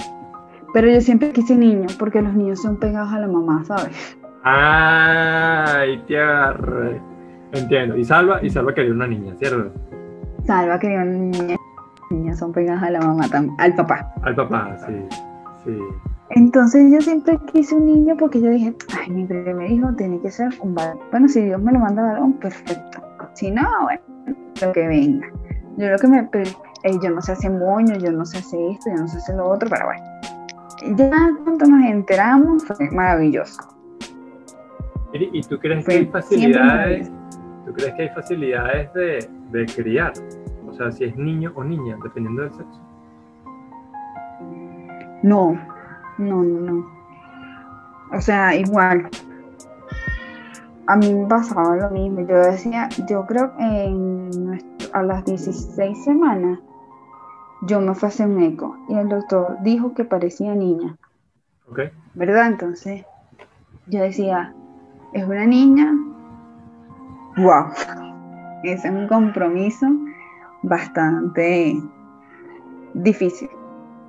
Pero yo siempre quise niño, porque los niños son pegados a la mamá, ¿sabes? ¡Ay, tierra! Entiendo. Y Salva quería una niña, ¿cierto? Salva quería una niña. Las niñas son pegadas a la mamá, al papá. Al papá, sí, sí. Entonces yo siempre quise un niño porque yo dije, ay, mi primer hijo tiene que ser un varón. Bueno, si Dios me lo manda varón, perfecto. Si no, bueno, lo que venga. Yo no sé hacer moño, yo no sé hacer esto, yo no sé hacer lo otro, pero bueno. Ya cuando nos enteramos, fue maravilloso. ¿Y tú crees que hay facilidades? ¿Tú crees que hay facilidades de criar? O sea, si es niño o niña, dependiendo del sexo. No. O sea, igual. A mí me pasaba lo mismo. Yo decía, yo creo que a las 16 semanas yo me fui a hacer un eco y el doctor dijo que parecía niña. Okay. ¿Verdad? Entonces yo decía, es una niña. Wow, ese es un compromiso bastante difícil,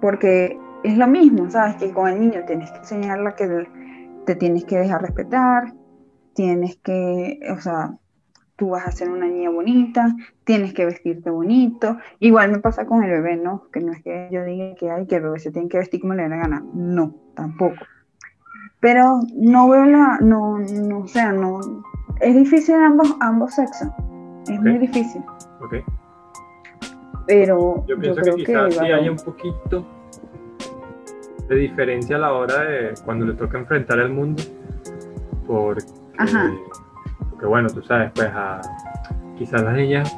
porque es lo mismo, sabes que con el niño tienes que enseñarle que te tienes que dejar respetar, o sea, tú vas a ser una niña bonita, tienes que vestirte bonito. Igual me pasa con el bebé, ¿no? Que no es que yo diga que hay que el bebé se tiene que vestir como le da la gana, no, tampoco. Pero no veo no, es difícil en ambos sexos, es muy difícil. Okay. Pero yo pienso que quizás sí haya un poquito de diferencia a la hora de cuando le toca enfrentar al mundo, porque bueno, tú sabes, pues quizás las niñas,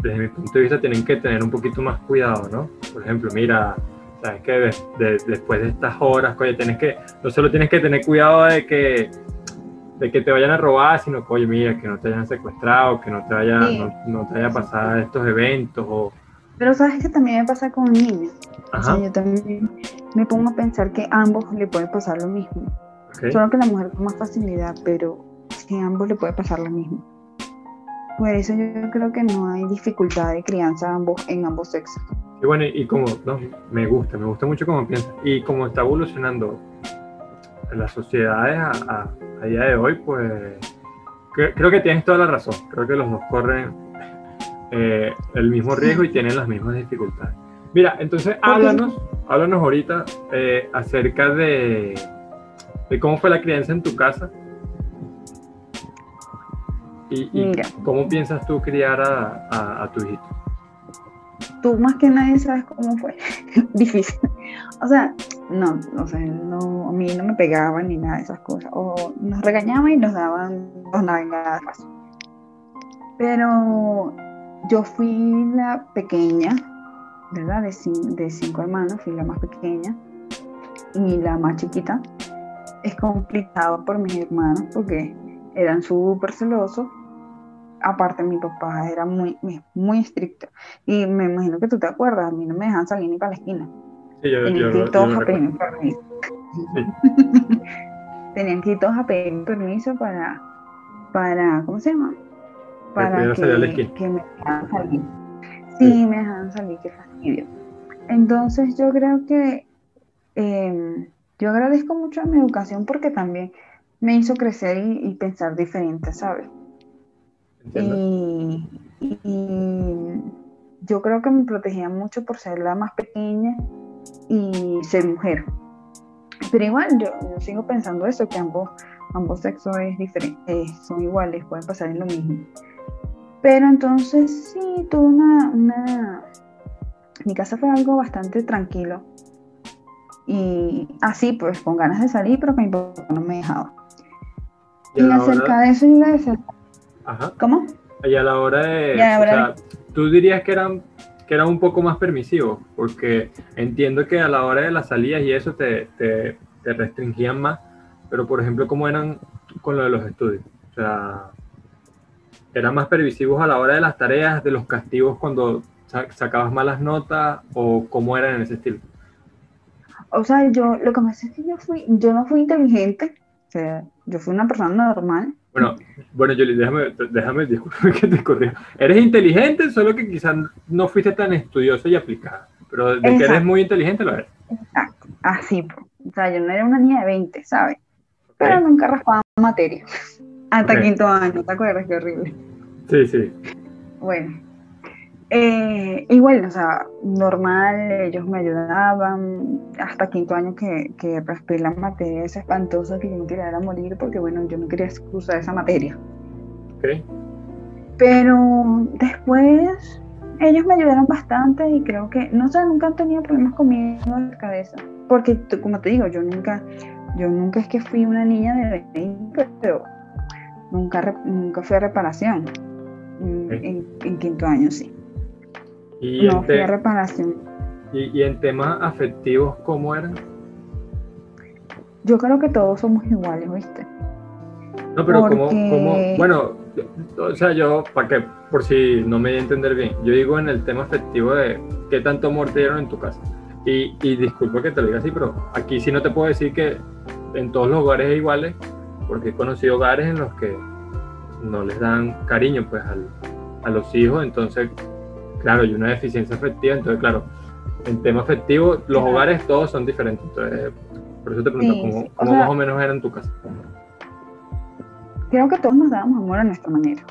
desde mi punto de vista, tienen que tener un poquito más cuidado, ¿no? Por ejemplo, mira, sabes que después de estas horas, oye, no solo tienes que tener cuidado de que te vayan a robar, sino que, oye, mira, que no te hayan secuestrado, que no te haya pasado estos eventos. Pero sabes que también me pasa con niños. O sea, yo también me pongo a pensar que a ambos le puede pasar lo mismo. Okay. Solo que la mujer con más facilidad, pero sí, a ambos le puede pasar lo mismo. Por eso yo creo que no hay dificultad de crianza en ambos sexos. Y bueno, y como, no, me gusta mucho cómo piensas. Y como está evolucionando en las sociedades a día de hoy, pues creo que tienes toda la razón. Creo que los dos corren el mismo riesgo y tienen las mismas dificultades. Mira, entonces háblanos ahorita acerca de cómo fue la crianza en tu casa. Y cómo piensas tú criar a tu hijito. Tú más que nadie sabes cómo fue. Difícil. No, a mí no me pegaban ni nada de esas cosas. O nos regañaban y nos daban dos nalgadas fácil. Pero yo fui la pequeña, ¿verdad? De 5 hermanos, fui la más pequeña y la más chiquita. Es complicado por mis hermanos porque eran súper celosos. Aparte, mi papá era muy, muy estricto. Y me imagino que tú te acuerdas, a mí no me dejaban salir ni para la esquina. Sí, tenían que ir todos a pedir permiso para ¿cómo se llama? Para que me dejaran salir. Sí, me dejaban salir, qué fastidio. Entonces yo creo que yo agradezco mucho a mi educación porque también me hizo crecer y pensar diferente, ¿sabes? Y yo creo que me protegía mucho por ser la más pequeña y ser mujer. Pero igual, yo sigo pensando eso, que ambos sexos son iguales, pueden pasar en lo mismo. Pero entonces sí, tuve mi casa fue algo bastante tranquilo. y así pues con ganas de salir, pero que mi papá no me dejaba. Y acerca de eso yo le decía, ajá. ¿Cómo? Y a la hora de, tú dirías que eran un poco más permisivos, porque entiendo que a la hora de las salidas y eso te restringían más, pero por ejemplo, ¿cómo eran con lo de los estudios? O sea, ¿eran más permisivos a la hora de las tareas, de los castigos cuando sacabas malas notas, o cómo eran en ese estilo? O sea, yo lo que me hace es que yo no fui inteligente, o sea, yo fui una persona normal. Bueno, Yoli, déjame, disculpa que te corrija. Eres inteligente, solo que quizás no fuiste tan estudiosa y aplicada, pero de exacto, que eres muy inteligente lo eres. Exacto, así, pues. O sea, yo no era una niña de 20, ¿sabes? Pero okay, nunca raspaba materia. Hasta okay, quinto año, ¿te acuerdas? Qué horrible. Sí, sí. Bueno. Igual, o sea, normal, ellos me ayudaban hasta quinto año que raspé la materia esa espantosa que yo me quería dar a morir porque, bueno, yo no quería cursar esa materia. Ok. Pero después ellos me ayudaron bastante y creo que, no sé, nunca han tenido problemas conmigo en la cabeza. Porque, como te digo, yo nunca es que fui una niña de 20, pero nunca fui a reparación. Okay. En quinto año, sí. Y no fui a reparación. ¿Y en temas afectivos cómo eran? Yo creo que todos somos iguales, ¿viste? No, pero porque... ¿cómo? Bueno, o sea, yo, para que, por si no me voy a entender bien, yo digo en el tema afectivo de qué tanto amor te dieron en tu casa. Y disculpa que te lo diga así, pero aquí sí no te puedo decir que en todos los hogares es iguales, porque he conocido hogares en los que no les dan cariño pues a los hijos, entonces claro, hay una deficiencia afectiva, entonces claro, en tema afectivo los claro, hogares todos son diferentes, entonces por eso te pregunto, sí, ¿cómo o sea, más o menos era en tu casa? Creo que todos nos dábamos amor a nuestra manera,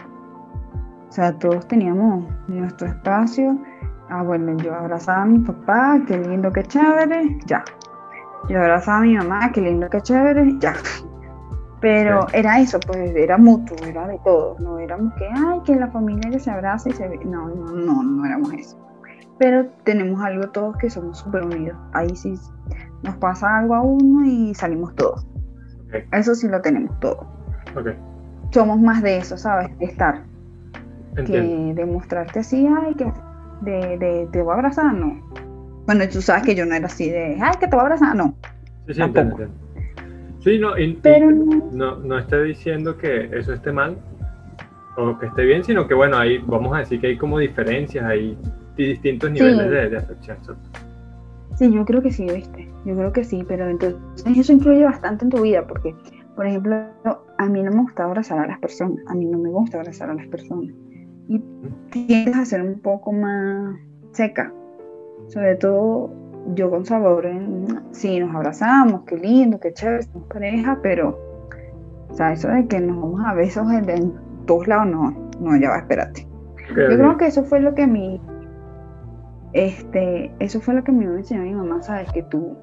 o sea, todos teníamos nuestro espacio. Ah, bueno, yo abrazaba a mi papá, qué lindo, qué chévere, ya. Yo abrazaba a mi mamá, qué lindo, qué chévere, ya. Pero sí, era eso, pues era mutuo, era de todos. No éramos que, ay, que la familia que se abraza y se ve. No éramos eso. Pero tenemos algo todos que somos súper unidos. Ahí sí nos pasa algo a uno y salimos todos. Okay. Eso sí lo tenemos todos. Okay. Somos más de eso, ¿sabes? De estar. Entiendo. Que de mostrarte así, ay, que... De te voy a abrazar, no. Bueno, tú sabes que yo no era así de, ay, que te voy a abrazar, no. Sí, sí, entiendo. Sí, no, pero... no estoy diciendo que eso esté mal o que esté bien, sino que bueno, ahí vamos a decir que hay como diferencias, hay distintos niveles sí, de afección. Sí, yo creo que sí, ¿viste? Yo creo que sí, pero entonces eso influye bastante en tu vida, porque, por ejemplo, a mí no me gusta abrazar a las personas, y tiendes a ser un poco más seca, sobre todo yo con Salvador, sí nos abrazamos, qué lindo, qué chévere, somos pareja, pero o sea, eso de que nos vamos a besos en todos lados, no, ya va, espérate. Okay, yo creo que eso fue lo que me enseñó mi mamá, sabes que tú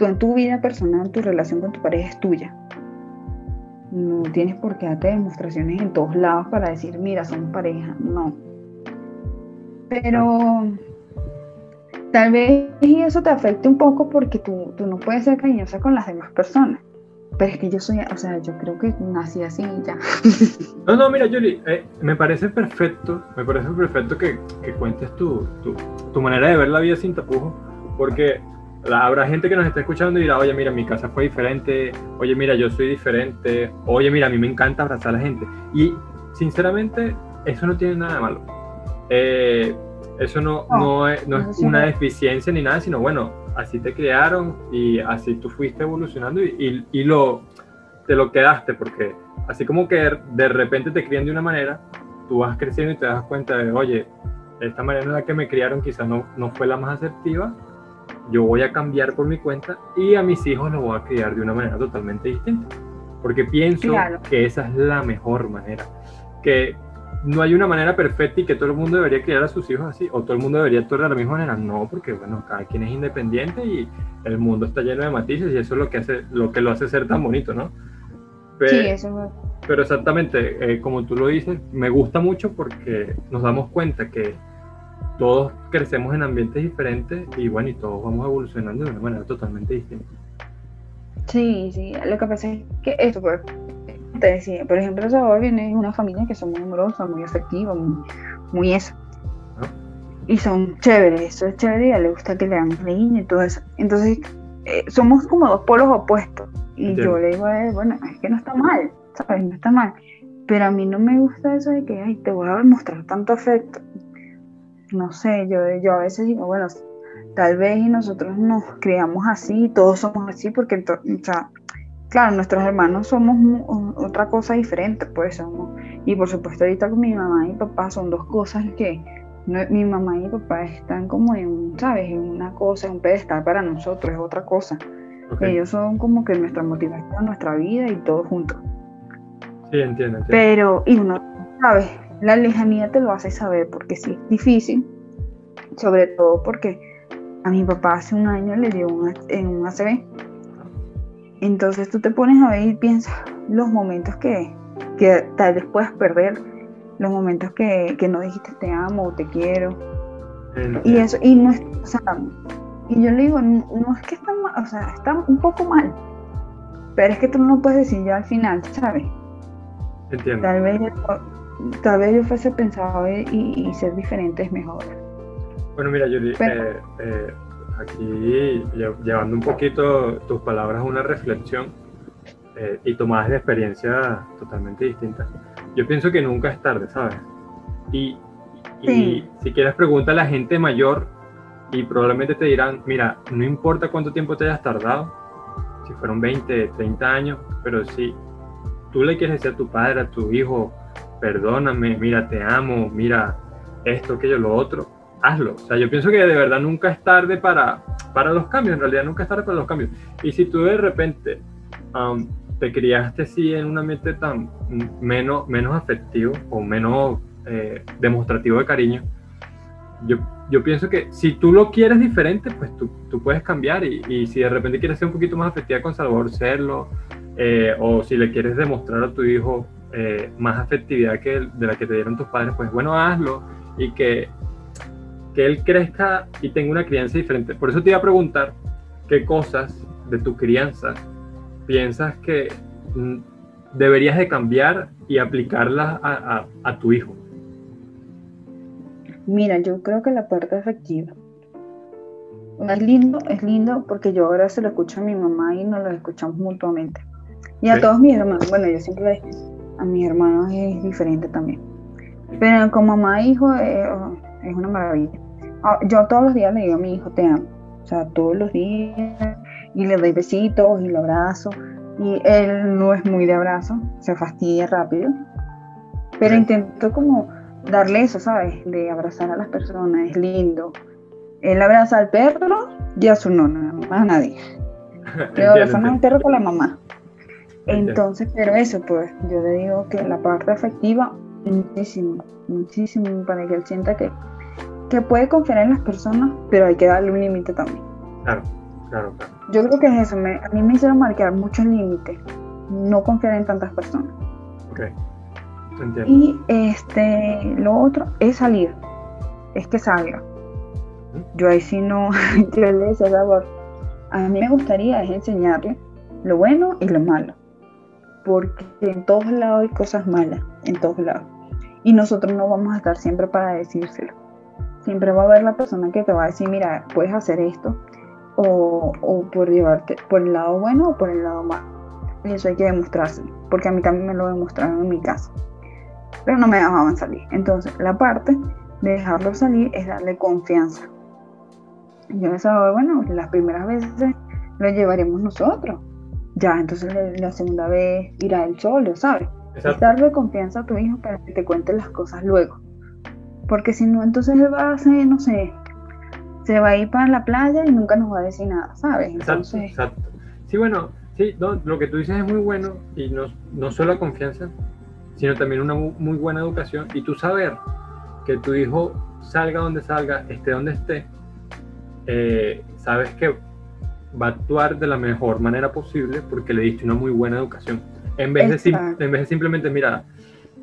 en tu vida personal, tu relación con tu pareja es tuya. No tienes por qué darte demostraciones en todos lados para decir, mira, somos pareja, no. Pero tal vez y eso te afecte un poco porque tú no puedes ser cariñosa con las demás personas. Pero es que yo soy, o sea, yo creo que nací así y ya. No, mira, Yoli, me parece perfecto que cuentes tu manera de ver la vida sin tapujos, porque... Habrá gente que nos está escuchando y dirá, oye, mira, mi casa fue diferente, oye, mira, yo soy diferente, oye, mira, a mí me encanta abrazar a la gente. Y, sinceramente, eso no tiene nada de malo. Eso no es una deficiencia ni nada, sino, bueno, así te crearon y así tú fuiste evolucionando y te lo quedaste, porque así como que de repente te crían de una manera, tú vas creciendo y te das cuenta de, oye, esta manera en la que me criaron quizás no fue la más asertiva, yo voy a cambiar por mi cuenta y a mis hijos los voy a criar de una manera totalmente distinta, porque pienso claro, que esa es la mejor manera, que no hay una manera perfecta y que todo el mundo debería criar a sus hijos así, o todo el mundo debería actuar de la misma manera, no, porque bueno, cada quien es independiente y el mundo está lleno de matices y eso es lo que lo hace ser tan bonito, ¿no? Sí, eso. Pero exactamente, como tú lo dices, me gusta mucho porque nos damos cuenta que todos crecemos en ambientes diferentes y bueno, y todos vamos evolucionando de una manera totalmente distinta. Sí, sí, lo que pasa es que esto, pues, te decía, por ejemplo, Salvador viene de una familia que son muy amorosas, muy afectivas, muy eso. ¿Ah? Y son chéveres, eso es chévere, y a él le gusta que le hagan leña y todo eso. Entonces, somos como dos polos opuestos. Y Yo le digo a él, bueno, es que no está mal, ¿sabes? No está mal. Pero a mí no me gusta eso de que, ay, te voy a mostrar tanto afecto. No sé, yo a veces digo, bueno, tal vez y nosotros nos creamos así, todos somos así, porque o sea, claro, nuestros hermanos somos otra cosa diferente, pues somos, y por supuesto ahorita con mi mamá y papá son dos cosas que mi mamá y papá están como en, ¿sabes? En una cosa, en un pedestal para nosotros, es otra cosa. Okay. Ellos son como que nuestra motivación, nuestra vida y todo junto. Sí, entiendo. Pero, y uno, ¿sabes? La lejanía te lo hace saber, porque sí es difícil, sobre todo porque a mi papá hace un año le dio un ACV. Entonces tú te pones a ver y piensas los momentos que tal vez puedas perder, los momentos que no dijiste te amo o te quiero. Entiendo. Y eso, y no es, o sea, y yo le digo, no es que está mal, o sea, está un poco mal, pero es que tú no lo puedes decir ya al final, ¿sabes? Entiendo. Tal vez yo fuese pensado y ser diferente es mejor. Bueno, mira, Yuri, aquí llevando un poquito tus palabras a una reflexión y tomadas de experiencia totalmente distintas. Yo pienso que nunca es tarde, ¿sabes? Y sí. Si quieres pregunta a la gente mayor y probablemente te dirán, mira, no importa cuánto tiempo te hayas tardado, si fueron 20, 30 años, pero si tú le quieres decir a tu padre, a tu hijo, perdóname, mira, te amo, mira, esto, aquello, lo otro, hazlo. O sea, yo pienso que de verdad nunca es tarde para los cambios, en realidad nunca es tarde para los cambios. Y si tú de repente te criaste así en un ambiente tan menos afectivo o menos demostrativo de cariño, yo pienso que si tú lo quieres diferente, pues tú puedes cambiar y si de repente quieres ser un poquito más afectiva con Salvador, serlo, o si le quieres demostrar a tu hijo más afectividad que de la que te dieron tus padres, pues bueno, hazlo y que él crezca y tenga una crianza diferente. Por eso te iba a preguntar qué cosas de tu crianza piensas que deberías de cambiar y aplicarlas a tu hijo. Mira, yo creo que la parte afectiva es lindo porque yo ahora se lo escucho a mi mamá y nos lo escuchamos mutuamente y a todos mis hermanos, bueno, yo siempre les digo a mis hermanos es diferente también. Pero como mamá e hijo es una maravilla. Yo todos los días le digo a mi hijo, te amo. O sea, todos los días. Y le doy besitos y lo abrazo. Y él no es muy de abrazo, se fastidia rápido. Pero intento como darle eso, ¿sabes? De abrazar a las personas, es lindo. Él abraza al perro y a su nona, más a nadie. Pero abrazamos al perro con la mamá. Entonces, pero eso, pues, yo le digo que la parte afectiva, muchísimo, muchísimo, para que él sienta que puede confiar en las personas, pero hay que darle un límite también. Claro. Yo creo que es eso, a mí me hicieron marcar muchos límites, no confiar en tantas personas. Ok, entiendo. Y lo otro es salir, es que salga. Yo ahí sí no, yo le decía, a mí me gustaría es enseñarle lo bueno y lo malo. Porque en todos lados hay cosas malas, en todos lados. Y nosotros no vamos a estar siempre para decírselo. Siempre va a haber la persona que te va a decir, mira, puedes hacer esto, o por llevarte por el lado bueno o por el lado malo. Y eso hay que demostrárselo, porque a mí también me lo demostraron en mi casa. Pero no me dejaban salir. Entonces, la parte de dejarlo salir es darle confianza. Yo pensaba, bueno, las primeras veces lo llevaremos nosotros. Ya, entonces la segunda vez irá él solo, ¿sabes? Exacto. Darle confianza a tu hijo para que te cuente las cosas luego. Porque si no, entonces él va a hacer, no sé, se va a ir para la playa y nunca nos va a decir nada, ¿sabes? Entonces... Exacto. Sí, bueno, sí, no, lo que tú dices es muy bueno y no solo la confianza, sino también una muy buena educación y tú saber que tu hijo salga donde salga, esté donde esté, sabes que va a actuar de la mejor manera posible porque le diste una muy buena educación en vez de simplemente, mira,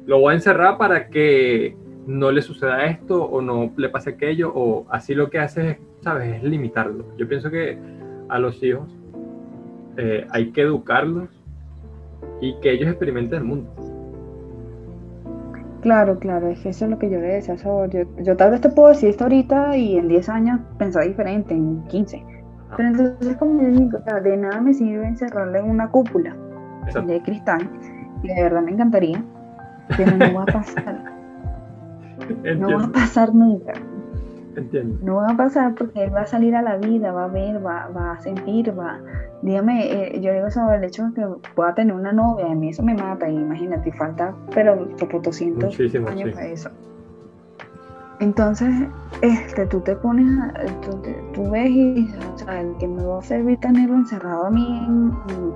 lo voy a encerrar para que no le suceda esto o no le pase aquello, o así lo que haces es, ¿sabes?, es limitarlo. Yo pienso que a los hijos hay que educarlos y que ellos experimenten el mundo. Claro, claro, es que eso es lo que yo le decía, yo tal vez te puedo decir esto ahorita y en 10 años pensar diferente, en 15. Pero entonces, como yo digo, de nada me sirve encerrarle en una cúpula de cristal, que de verdad me encantaría, pero no va a pasar. Entiendo. No va a pasar nunca. Entiendo. No va a pasar porque él va a salir a la vida, va a ver, va a sentir, Dígame, yo digo sobre el hecho de que pueda tener una novia, a mí eso me mata, y imagínate, falta, pero por 200 muchísimo, años sí, para eso. Entonces, tú te pones, tú ves y, o sea, el que me va a servir tenerlo encerrado a mí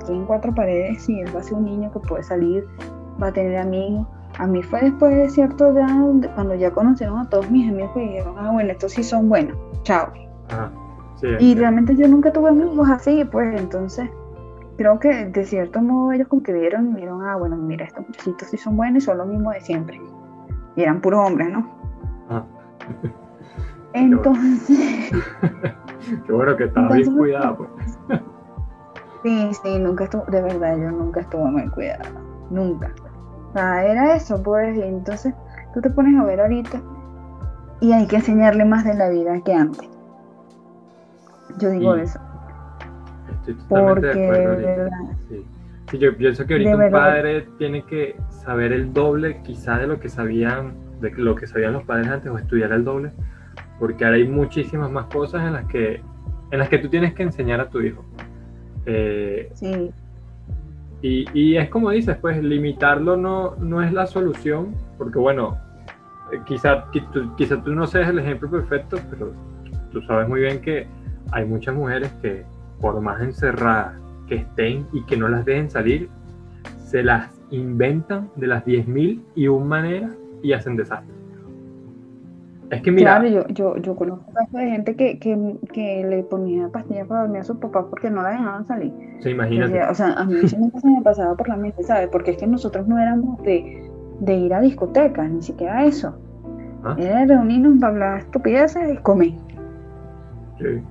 en 4 paredes, y él va a ser un niño que puede salir, va a tener amigos. A mí fue después de cierto edad, cuando ya conocieron a todos mis amigos, y dijeron, ah, bueno, estos sí son buenos, chao. Ajá, sí, y realmente yo nunca tuve amigos así, pues, entonces, creo que de cierto modo ellos concluyeron y dijeron, ah, bueno, mira, estos muchachitos sí son buenos y son los mismos de siempre. Y eran puros hombres, ¿no? Ajá. Entonces... Qué bueno que estaba bien cuidada, pues. Sí, nunca estuvo, de verdad, yo nunca estuve mal cuidada, nunca. Ah, era eso, pues, y entonces tú te pones a ver ahorita y hay que enseñarle más de la vida que antes. Yo digo eso. Estoy totalmente de acuerdo. De verdad, sí. Sí, yo pienso que ahorita un padre tiene que saber el doble, quizá de lo que sabían los padres antes, o estudiar el doble, porque ahora hay muchísimas más cosas en las que tú tienes que enseñar a tu hijo. Sí. Y es como dices, pues limitarlo no es la solución, porque bueno, quizá tú no seas el ejemplo perfecto, pero tú sabes muy bien que hay muchas mujeres que por más encerradas que estén y que no las dejen salir, se las inventan de las 10.000 y una maneras y hacen desastres. Es que mira... Claro, yo conozco casos de gente que le ponía pastillas para dormir a sus papás porque no la dejaban salir. Sí, imagínate. O sea, a mí siempre se me pasaba por la mente, ¿sabes? Porque es que nosotros no éramos de ir a discotecas, ni siquiera eso. ¿Ah? Era reunirnos para hablar estupideces y comer. Sí.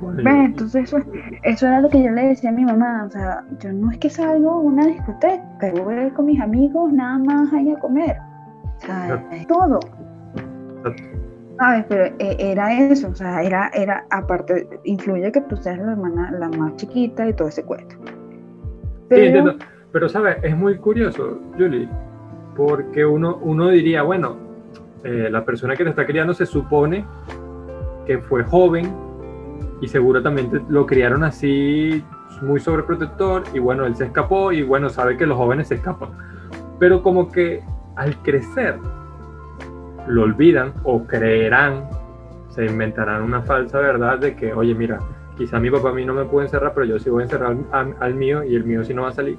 Bueno, entonces eso era lo que yo le decía a mi mamá, o sea, yo no es que salgo a una discoteca, yo voy a ir con mis amigos nada más ahí a comer. O sea, claro. Es todo. ¿Sabes? Pero era eso, o sea, era aparte, influye que tú seas la hermana, la más chiquita y todo ese cuento. Pero, sí, pero ¿sabes? Es muy curioso, Julie, porque uno diría, bueno, la persona que te está criando se supone que fue joven y seguramente lo criaron así, muy sobreprotector, y bueno, él se escapó, y bueno, sabe que los jóvenes se escapan. Pero como que al crecer, lo olvidan o creerán, se inventarán una falsa verdad de que, oye, mira, quizá mi papá a mí no me puede encerrar, pero yo sí voy a encerrar al mío y el mío sí no va a salir.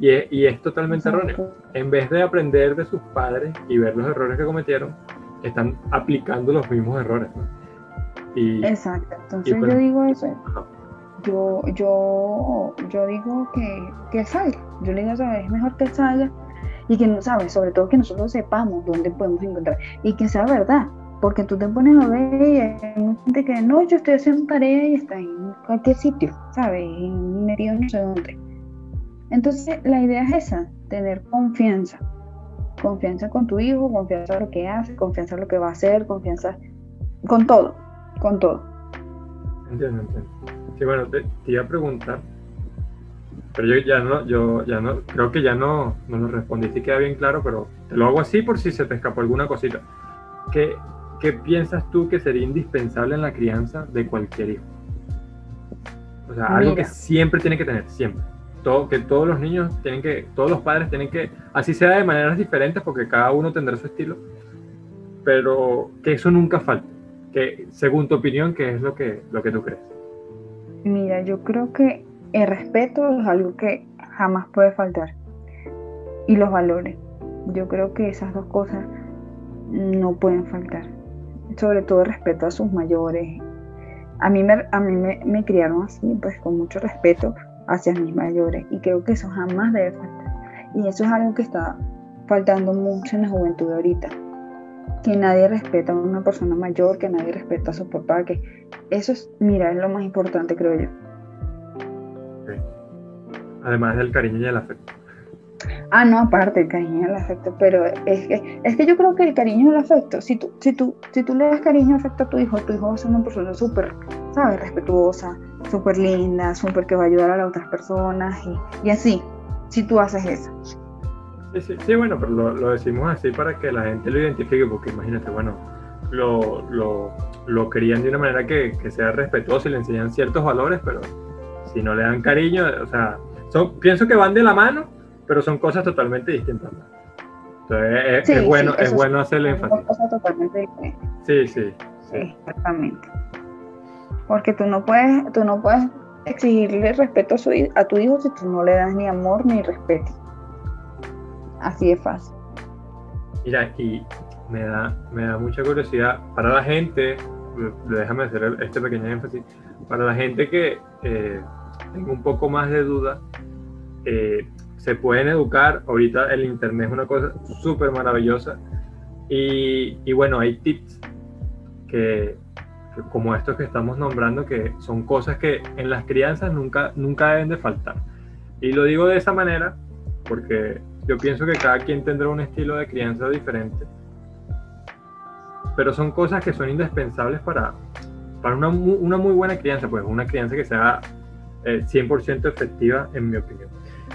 Y es totalmente erróneo. En vez de aprender de sus padres y ver los errores que cometieron, están aplicando los mismos errores, ¿no? Exacto. Entonces pues, yo digo eso. Yo digo que salga. Yo le digo, ¿sabes? Es mejor que salga. Y que, ¿sabes? Sobre todo que nosotros sepamos dónde podemos encontrar. Y que sea verdad. Porque tú te pones a ver y hay gente que, no, yo estoy haciendo tarea y está en cualquier sitio, ¿sabes? Y metido no sé dónde. Entonces, la idea es esa, tener confianza. Confianza con tu hijo, confianza en lo que hace, confianza en lo que va a hacer, confianza con todo, con todo. Entiendo. Sí, bueno, te iba a preguntar. Pero yo ya no, creo que ya no lo respondí, sí queda bien claro, pero te lo hago así por si se te escapó alguna cosita. ¿Qué piensas tú que sería indispensable en la crianza de cualquier hijo? O sea, algo que siempre tiene que tener, siempre. Que todos los niños todos los padres tienen que, así sea de maneras diferentes porque cada uno tendrá su estilo, pero que eso nunca falte. Que según tu opinión, ¿qué es lo que tú crees? Mira, yo creo que el respeto es algo que jamás puede faltar, y los valores. Yo creo que esas dos cosas no pueden faltar, sobre todo el respeto a sus mayores. A mí me criaron así, pues con mucho respeto hacia mis mayores, y creo que eso jamás debe faltar, y eso es algo que está faltando mucho en la juventud de ahorita. que nadie respeta a una persona mayor, que nadie respeta a su papá, que eso es, mira, es lo más importante, creo yo. Okay. Además del cariño y el afecto. Ah, no, aparte el cariño y el afecto, pero es que yo creo que el cariño y el afecto, si tú le das cariño y afecto a tu hijo va a ser una persona súper, ¿sabes?, respetuosa, súper linda, súper que va a ayudar a las otras personas y así, si tú haces eso. Sí, bueno, pero lo decimos así para que la gente lo identifique, porque imagínate, bueno, lo crían de una manera que sea respetuosa y le enseñan ciertos valores, pero si no le dan cariño, o sea, pienso que van de la mano, pero son cosas totalmente distintas. Entonces, es bueno hacer el énfasis. Son cosas totalmente diferentes. Sí. Exactamente. Porque tú no puedes exigirle respeto a tu hijo si tú no le das ni amor ni respeto. Así de fácil. Mira, y me da mucha curiosidad para la gente, déjame hacer este pequeño énfasis, para la gente que tenga un poco más de duda, se pueden educar. Ahorita el internet es una cosa súper maravillosa y bueno, hay tips que como estos que estamos nombrando, que son cosas que en las crianzas nunca deben de faltar. Y lo digo de esa manera porque yo pienso que cada quien tendrá un estilo de crianza diferente, pero son cosas que son indispensables para una muy buena crianza, pues una crianza que sea 100% efectiva, en mi opinión.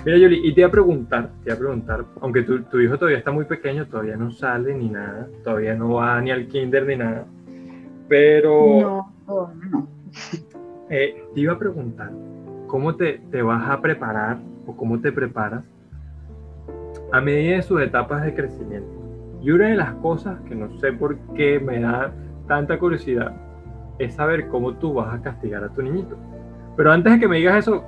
Mira, Yoli, y te voy a preguntar, aunque tu hijo todavía está muy pequeño, todavía no sale ni nada, todavía no va ni al kinder ni nada, pero... No. Te iba a preguntar, ¿cómo te vas a preparar o cómo te preparas a medida de sus etapas de crecimiento? Y una de las cosas que no sé por qué me da tanta curiosidad es saber cómo tú vas a castigar a tu niñito. Pero antes de que me digas eso,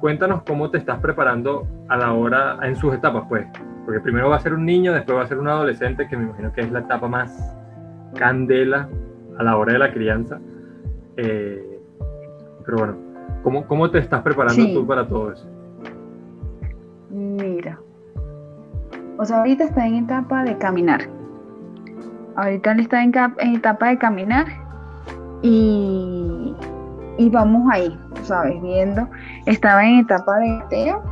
cuéntanos cómo te estás preparando a la hora, en sus etapas, pues. Porque primero va a ser un niño, después va a ser un adolescente, que me imagino que es la etapa más candela a la hora de la crianza. Pero bueno, ¿cómo te estás preparando tú para todo eso? Mira... O sea, ahorita está en etapa de caminar. Ahorita él está en etapa de caminar y vamos ahí, ¿sabes? Viendo. Estaba en etapa de gateo.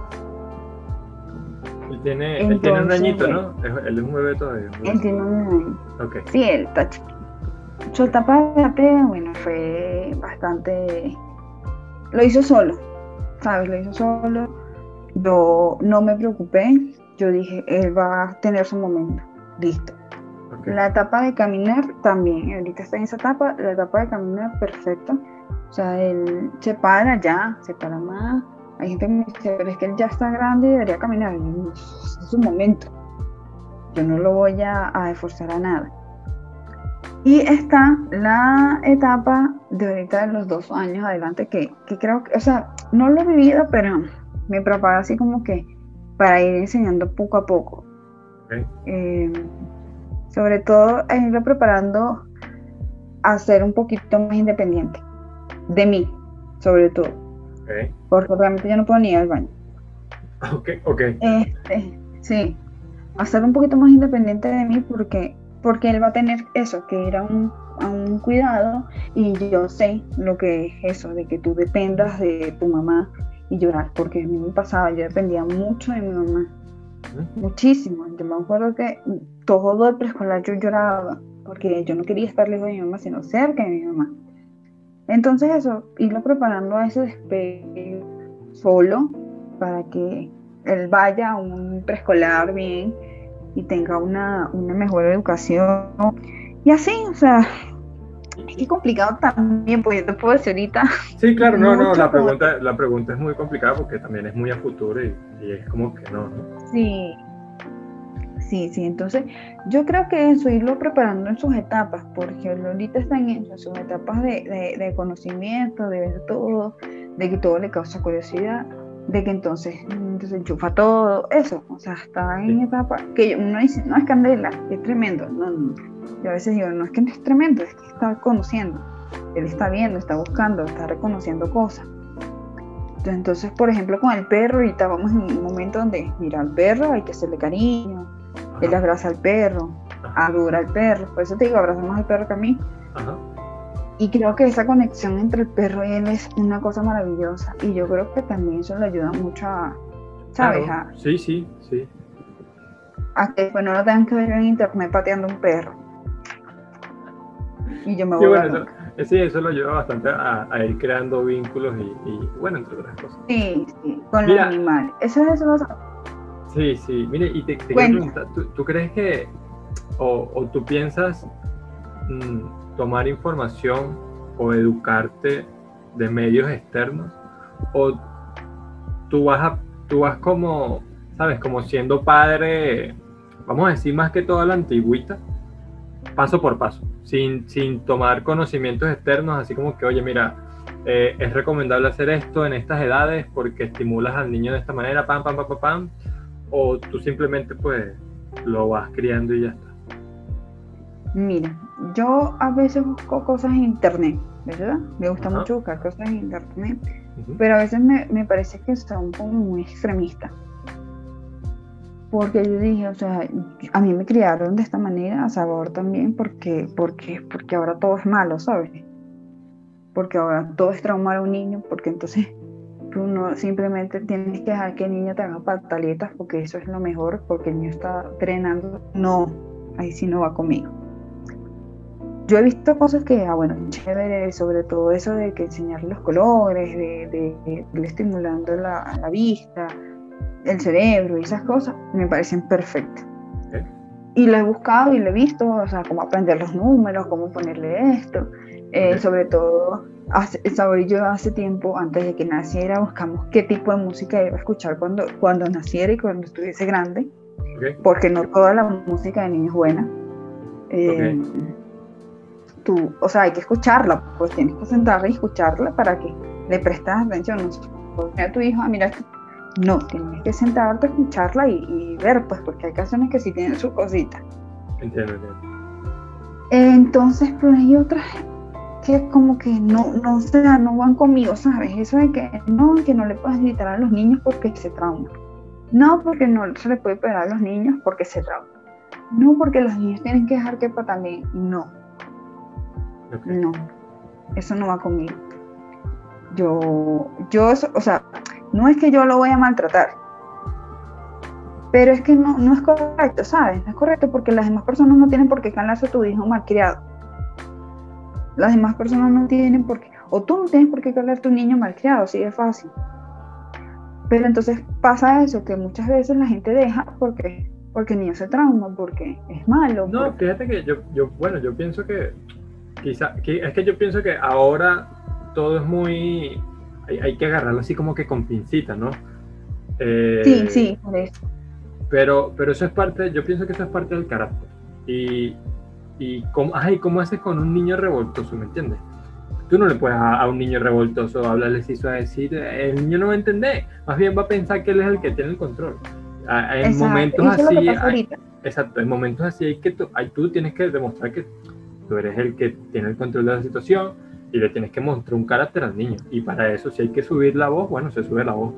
Él tiene un añito, ¿no? Él es un bebé todavía. Él tiene un año. Okay. Sí, él está chiquito. Su etapa de gateo, bueno, fue bastante... Lo hizo solo, ¿sabes? Yo no me preocupé. Yo dije, él va a tener su momento, listo. Okay. La etapa de caminar también, ahorita está en esa etapa, la etapa de caminar, perfecto. O sea, él se para más. Hay gente que me dice, pero es que él ya está grande y debería caminar. Y es su momento. Yo no lo voy a esforzar a nada. Y está la etapa de ahorita de los 2 años adelante, que creo que, o sea, no lo he vivido, pero me preparo así como que para ir enseñando poco a poco. Okay. Sobre todo irlo preparando a ser un poquito más independiente de mí, sobre todo. Okay. Porque realmente yo no puedo ni ir al baño. Ok. Sí, a ser un poquito más independiente de mí porque él va a tener eso, que ir a un cuidado, y yo sé lo que es eso, de que tú dependas de tu mamá y llorar, porque a mí me pasaba, yo dependía mucho de mi mamá, muchísimo. Yo me acuerdo que todo el preescolar yo lloraba, porque yo no quería estar lejos de mi mamá, sino cerca de mi mamá. Entonces eso, irlo preparando a ese despegue solo, para que él vaya a un preescolar bien, y tenga una mejor educación, y así, o sea... Es que complicado también, pues yo te puedo decir ahorita. Sí, claro, no, la pregunta es muy complicada porque también es muy a futuro y es como que no. Sí, entonces yo creo que eso, irlo preparando en sus etapas, porque ahorita están en sus etapas de conocimiento, de ver todo, de que todo le causa curiosidad, de que entonces enchufa todo, eso, o sea, está en etapas que uno dice, no es candela, es tremendo, no. Yo a veces digo, no es que no es tremendo, es que está conociendo, él está viendo, está buscando, está reconociendo cosas. Entonces, por ejemplo, con el perro, ahorita vamos en un momento donde mira al perro, hay que hacerle cariño, él abraza al perro, adorar al perro, por eso te digo, abrazo más al perro que a mí. Ajá. Y creo que esa conexión entre el perro y él es una cosa maravillosa, y yo creo que también eso le ayuda mucho a, ¿sabes? Claro. Sí, sí, sí. A que después no lo tengan que ver en internet pateando un perro. Y yo me voy sí, eso lo ayuda bastante a ir creando vínculos y, bueno, entre otras cosas. Sí, sí, con los animales. Eso es eso. Sí, sí. Mire, y te quiero preguntar, ¿tú crees que, o tú piensas tomar información o educarte de medios externos? ¿O tú vas como, sabes, como siendo padre, vamos a decir más que toda la antigüita, paso por paso? Sin tomar conocimientos externos, así como que, oye, mira, es recomendable hacer esto en estas edades porque estimulas al niño de esta manera, pam, pam, pam, pam, pam, o tú simplemente, pues, lo vas criando y ya está. Mira, yo a veces busco cosas en internet, ¿verdad? Me gusta mucho buscar cosas en internet, pero a veces me parece que son como muy extremistas. Porque yo dije, o sea, a mí me criaron de esta manera, a Salvador también, porque ahora todo es malo, ¿sabes? Porque ahora todo es traumar a un niño, porque entonces tú no simplemente tienes que dejar que el niño te haga pataletas, porque eso es lo mejor, porque el niño está entrenando. No, ahí sí no va conmigo. Yo he visto cosas que, bueno, chévere, sobre todo eso de que enseñar los colores, de estimulando la vista, el cerebro y esas cosas me parecen perfectas. ¿Eh? Y lo he buscado y lo he visto, o sea, cómo aprender los números, cómo ponerle esto. Sobre todo, Salvador y yo hace tiempo, antes de que naciera, buscamos qué tipo de música iba a escuchar cuando naciera y cuando estuviese grande, porque no toda la música de niños es buena. Tú, o sea, hay que escucharla, pues tienes que sentarla y escucharla para que le prestes atención. No, mira a tu hijo, mira, no, tienes que sentarte a escucharla y ver, pues, porque hay canciones que sí tienen sus cositas. Entiendo. Entonces, pero hay otras que como que no, o sea, no van conmigo, ¿sabes? Eso de que no le puedes gritar a los niños porque se trauma. No, porque no se le puede pegar a los niños porque se trauma. No, porque los niños tienen que dejar que pataleen. No. Okay. No. Eso no va conmigo. Yo, o sea, no es que yo lo voy a maltratar, pero es que no es correcto, ¿sabes? No es correcto porque las demás personas no tienen por qué calarse a tu hijo malcriado. Las demás personas no tienen por qué, o tú no tienes por qué calar a tu niño malcriado, así de fácil. Pero entonces pasa eso, que muchas veces la gente deja porque el niño se trauma, porque es malo. No, porque... fíjate que yo pienso que, es que yo pienso que ahora todo es muy... Hay que agarrarlo así como que con pincita, ¿no? Sí, por eso. Pero eso es parte, yo pienso que eso es parte del carácter. ¿Cómo haces con un niño revoltoso, me entiendes? Tú no le puedes a un niño revoltoso hablarle así, a decir, el niño no va a entender, más bien va a pensar que él es el que tiene el control. En momentos así hay que tú tienes que demostrar que tú eres el que tiene el control de la situación, y le tienes que mostrar un carácter al niño, y para eso si hay que subir la voz, bueno, se sube la voz.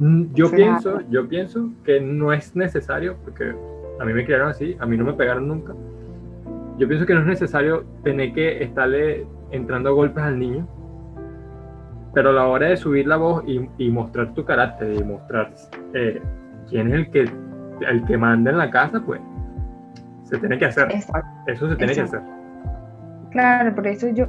Yo pienso que no es necesario, porque a mí me criaron así, a mí no me pegaron nunca. Yo pienso que no es necesario tener que estarle entrando a golpes al niño, pero a la hora de subir la voz y mostrar tu carácter, y mostrar quién es el que manda en la casa, pues se tiene que hacer. Exacto. Eso se tiene que hacer. Claro, por eso yo,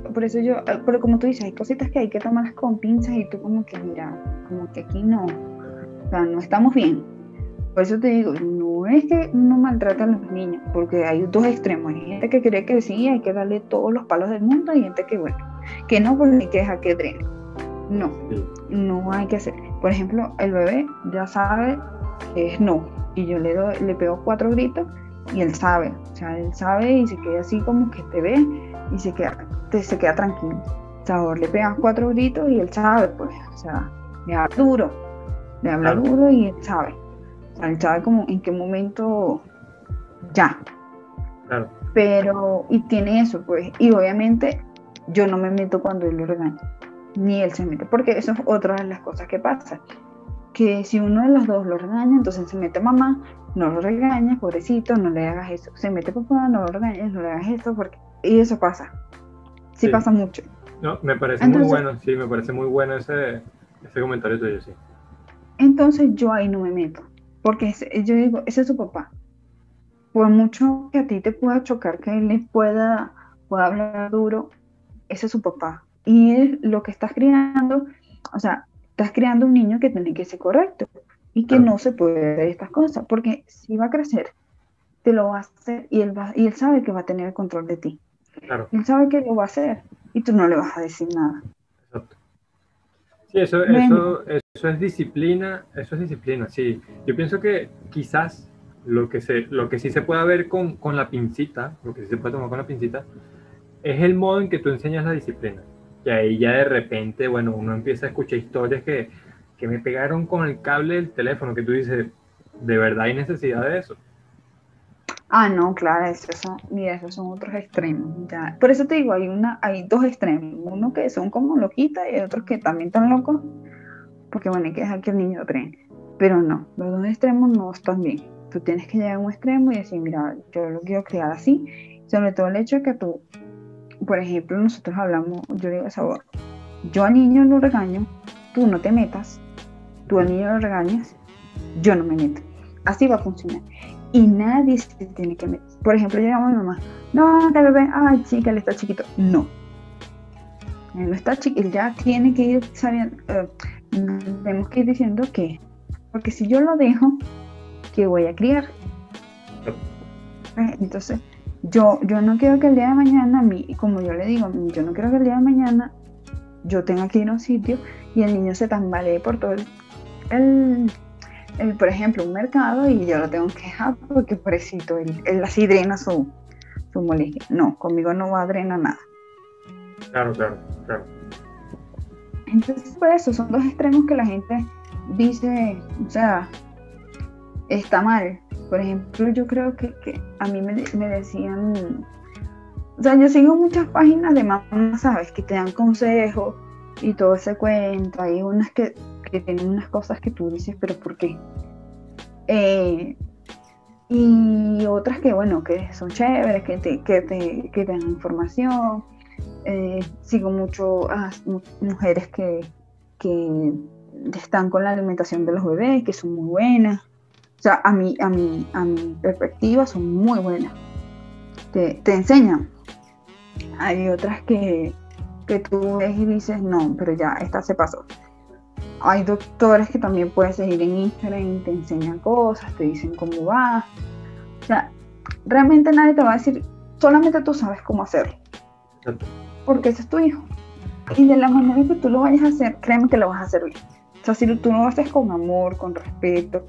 pero como tú dices, hay cositas que hay que tomarlas con pinzas y tú como que mira, como que aquí no, o sea, no estamos bien. Por eso te digo, no es que uno maltrata a los niños, porque hay dos extremos. Hay gente que cree que sí, hay que darle todos los palos del mundo, y gente que bueno, que no, porque hay que dejar que drene. No, no hay que hacer. Por ejemplo, el bebé ya sabe que es no, y yo le pego 4 gritos y él sabe, o sea, él sabe y se queda así como que te ve, y se queda tranquilo. O sea, le pegas 4 gritos y él sabe, pues, o sea, le habla duro y él sabe. O sea, él sabe como en qué momento ya. Claro. Pero, y tiene eso, pues, y obviamente yo no me meto cuando él lo regaña, ni él se mete, porque eso es otra de las cosas que pasa, que si uno de los dos lo regaña, entonces se mete mamá, no lo regañes, pobrecito, no le hagas eso, se mete papá, no lo regañes, no le hagas eso, porque... y eso pasa, sí, sí pasa mucho. No, me parece entonces, muy bueno, sí, me parece muy bueno ese comentario tuyo, sí. Entonces yo ahí no me meto, porque yo digo, ese es su papá. Por mucho que a ti te pueda chocar, que él les pueda hablar duro, ese es su papá. Y lo que estás criando, o sea, estás criando un niño que tiene que ser correcto y que no se puede hacer estas cosas, porque si va a crecer, te lo va a hacer y él sabe que va a tener el control de ti. Claro. Él sabe que lo va a hacer y tú no le vas a decir nada. Exacto. Sí, eso es disciplina, sí. Yo pienso que quizás lo que sí se puede ver con la pincita, lo que sí se puede tomar con la pincita, es el modo en que tú enseñas la disciplina. Y ahí ya de repente, bueno, uno empieza a escuchar historias que me pegaron con el cable del teléfono, que tú dices, ¿de verdad hay necesidad de eso? Ah, no, claro, esos son otros extremos. Ya. Por eso te digo, hay dos extremos, uno que son como loquitas y otros que también están locos, porque bueno, hay que dejar que el niño trene. Pero no, los dos extremos no están bien. Tú tienes que llegar a un extremo y decir, mira, yo lo quiero criar así, sobre todo el hecho de que tú, por ejemplo, nosotros hablamos, yo digo, Salvador, yo al niño lo regaño, tú no te metas, tú al niño lo regañas, yo no me meto. Así va a funcionar. Y nadie se tiene que meter. Por ejemplo, llegamos a mi mamá, no, que bebé, ay chica, él está chiquito. No. Él no está chiquito, él ya tiene que ir sabiendo, tenemos que ir diciendo que, porque si yo lo dejo, ¿qué voy a criar? Entonces, yo no quiero que el día de mañana, como yo le digo, yo no quiero que el día de mañana yo tenga que ir a un sitio y el niño se tambalee por todo por ejemplo, un mercado y yo lo tengo que dejar porque pobrecito, él así drena su molestia. No, conmigo no va a drenar nada. Claro. Entonces, por eso, son dos extremos que la gente dice, o sea, está mal. Por ejemplo, yo creo que a mí me decían, o sea, yo sigo muchas páginas de mamás, ¿sabes? Que te dan consejos y todo ese cuento. Hay unas que tienen unas cosas que tú dices, pero ¿por qué? Y otras que, bueno, que son chéveres, que te dan información. Sigo mucho a mujeres que están con la alimentación de los bebés, que son muy buenas. O sea, a mi perspectiva son muy buenas. Te enseñan. Hay otras que tú ves y dices, no, pero ya, esta se pasó. Hay doctores que también puedes seguir en Instagram, te enseñan cosas, te dicen cómo va. O sea, realmente nadie te va a decir, solamente tú sabes cómo hacerlo. Porque ese es tu hijo. Y de la manera que tú lo vayas a hacer, créeme que lo vas a hacer bien. O sea, si tú lo haces con amor, con respeto,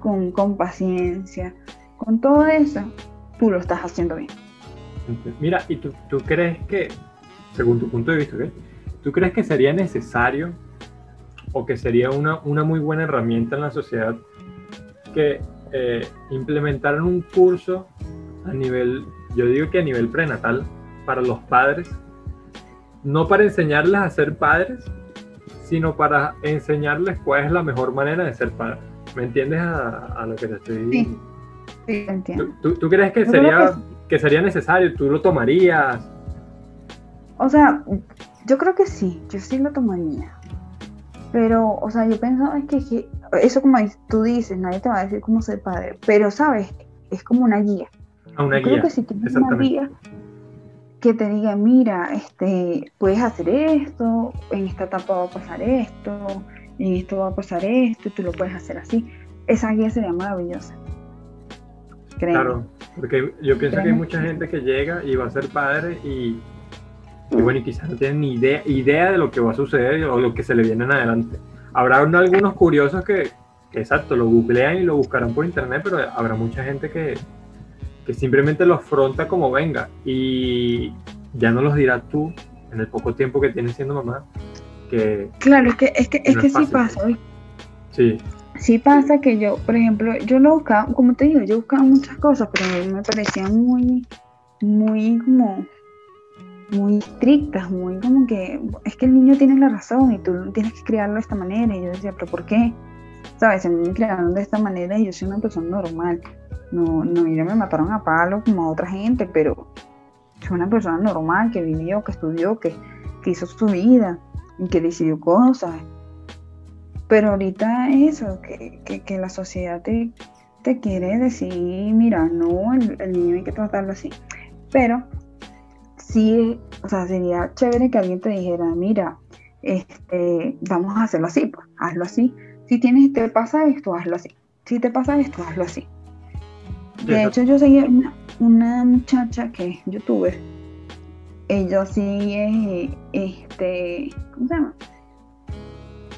con paciencia, con todo eso, tú lo estás haciendo bien. Mira, ¿y tú crees que, según tu punto de vista, ¿qué? ¿Tú crees que sería necesario o que sería una muy buena herramienta en la sociedad que implementaran un curso a nivel, yo digo que a nivel prenatal, para los padres, no para enseñarles a ser padres, sino para enseñarles cuál es la mejor manera de ser padres? ¿Me entiendes a lo que te estoy diciendo? Sí, te entiendo. ¿Tú crees que sería necesario? ¿Tú lo tomarías? O sea, yo creo que sí, yo sí lo tomaría. Pero, o sea, yo pensaba que eso, como tú dices, nadie te va a decir cómo ser padre, pero, ¿sabes? Es como una guía. Yo creo que si tienes una guía que te diga, mira, puedes hacer esto, en esta etapa va a pasar esto, en esto va a pasar esto, y tú lo puedes hacer así. Esa guía sería maravillosa. Créeme. Claro, porque yo pienso que hay mucha gente que llega y va a ser padre y bueno, y quizás no tienen ni idea de lo que va a suceder o lo que se le viene en adelante. Habrá algunos curiosos que exacto, lo googlean y lo buscarán por internet, pero habrá mucha gente que simplemente lo afronta como venga y ya no los dirás tú en el poco tiempo que tienes siendo mamá. Claro, es que sí pasa. Sí. Sí pasa que yo, por ejemplo, yo lo buscaba, como te digo, yo buscaba muchas cosas, pero me parecían muy como... muy estrictas, muy como que es que el niño tiene la razón y tú tienes que criarlo de esta manera, y yo decía, pero ¿por qué? ¿sabes? Se me crearon de esta manera y yo soy una persona normal. No, me mataron a palo como a otra gente, pero soy una persona normal que vivió, que estudió, que hizo su vida y que decidió cosas. Pero ahorita eso, que la sociedad te quiere decir, mira, no, el niño hay que tratarlo así. Pero sí, o sea, sería chévere que alguien te dijera, mira, vamos a hacerlo así, pues, hazlo así. Si te pasa esto, hazlo así. Si te pasa esto, hazlo así. De hecho, yo seguía una muchacha que es youtuber. Ella sí es, ¿cómo se llama?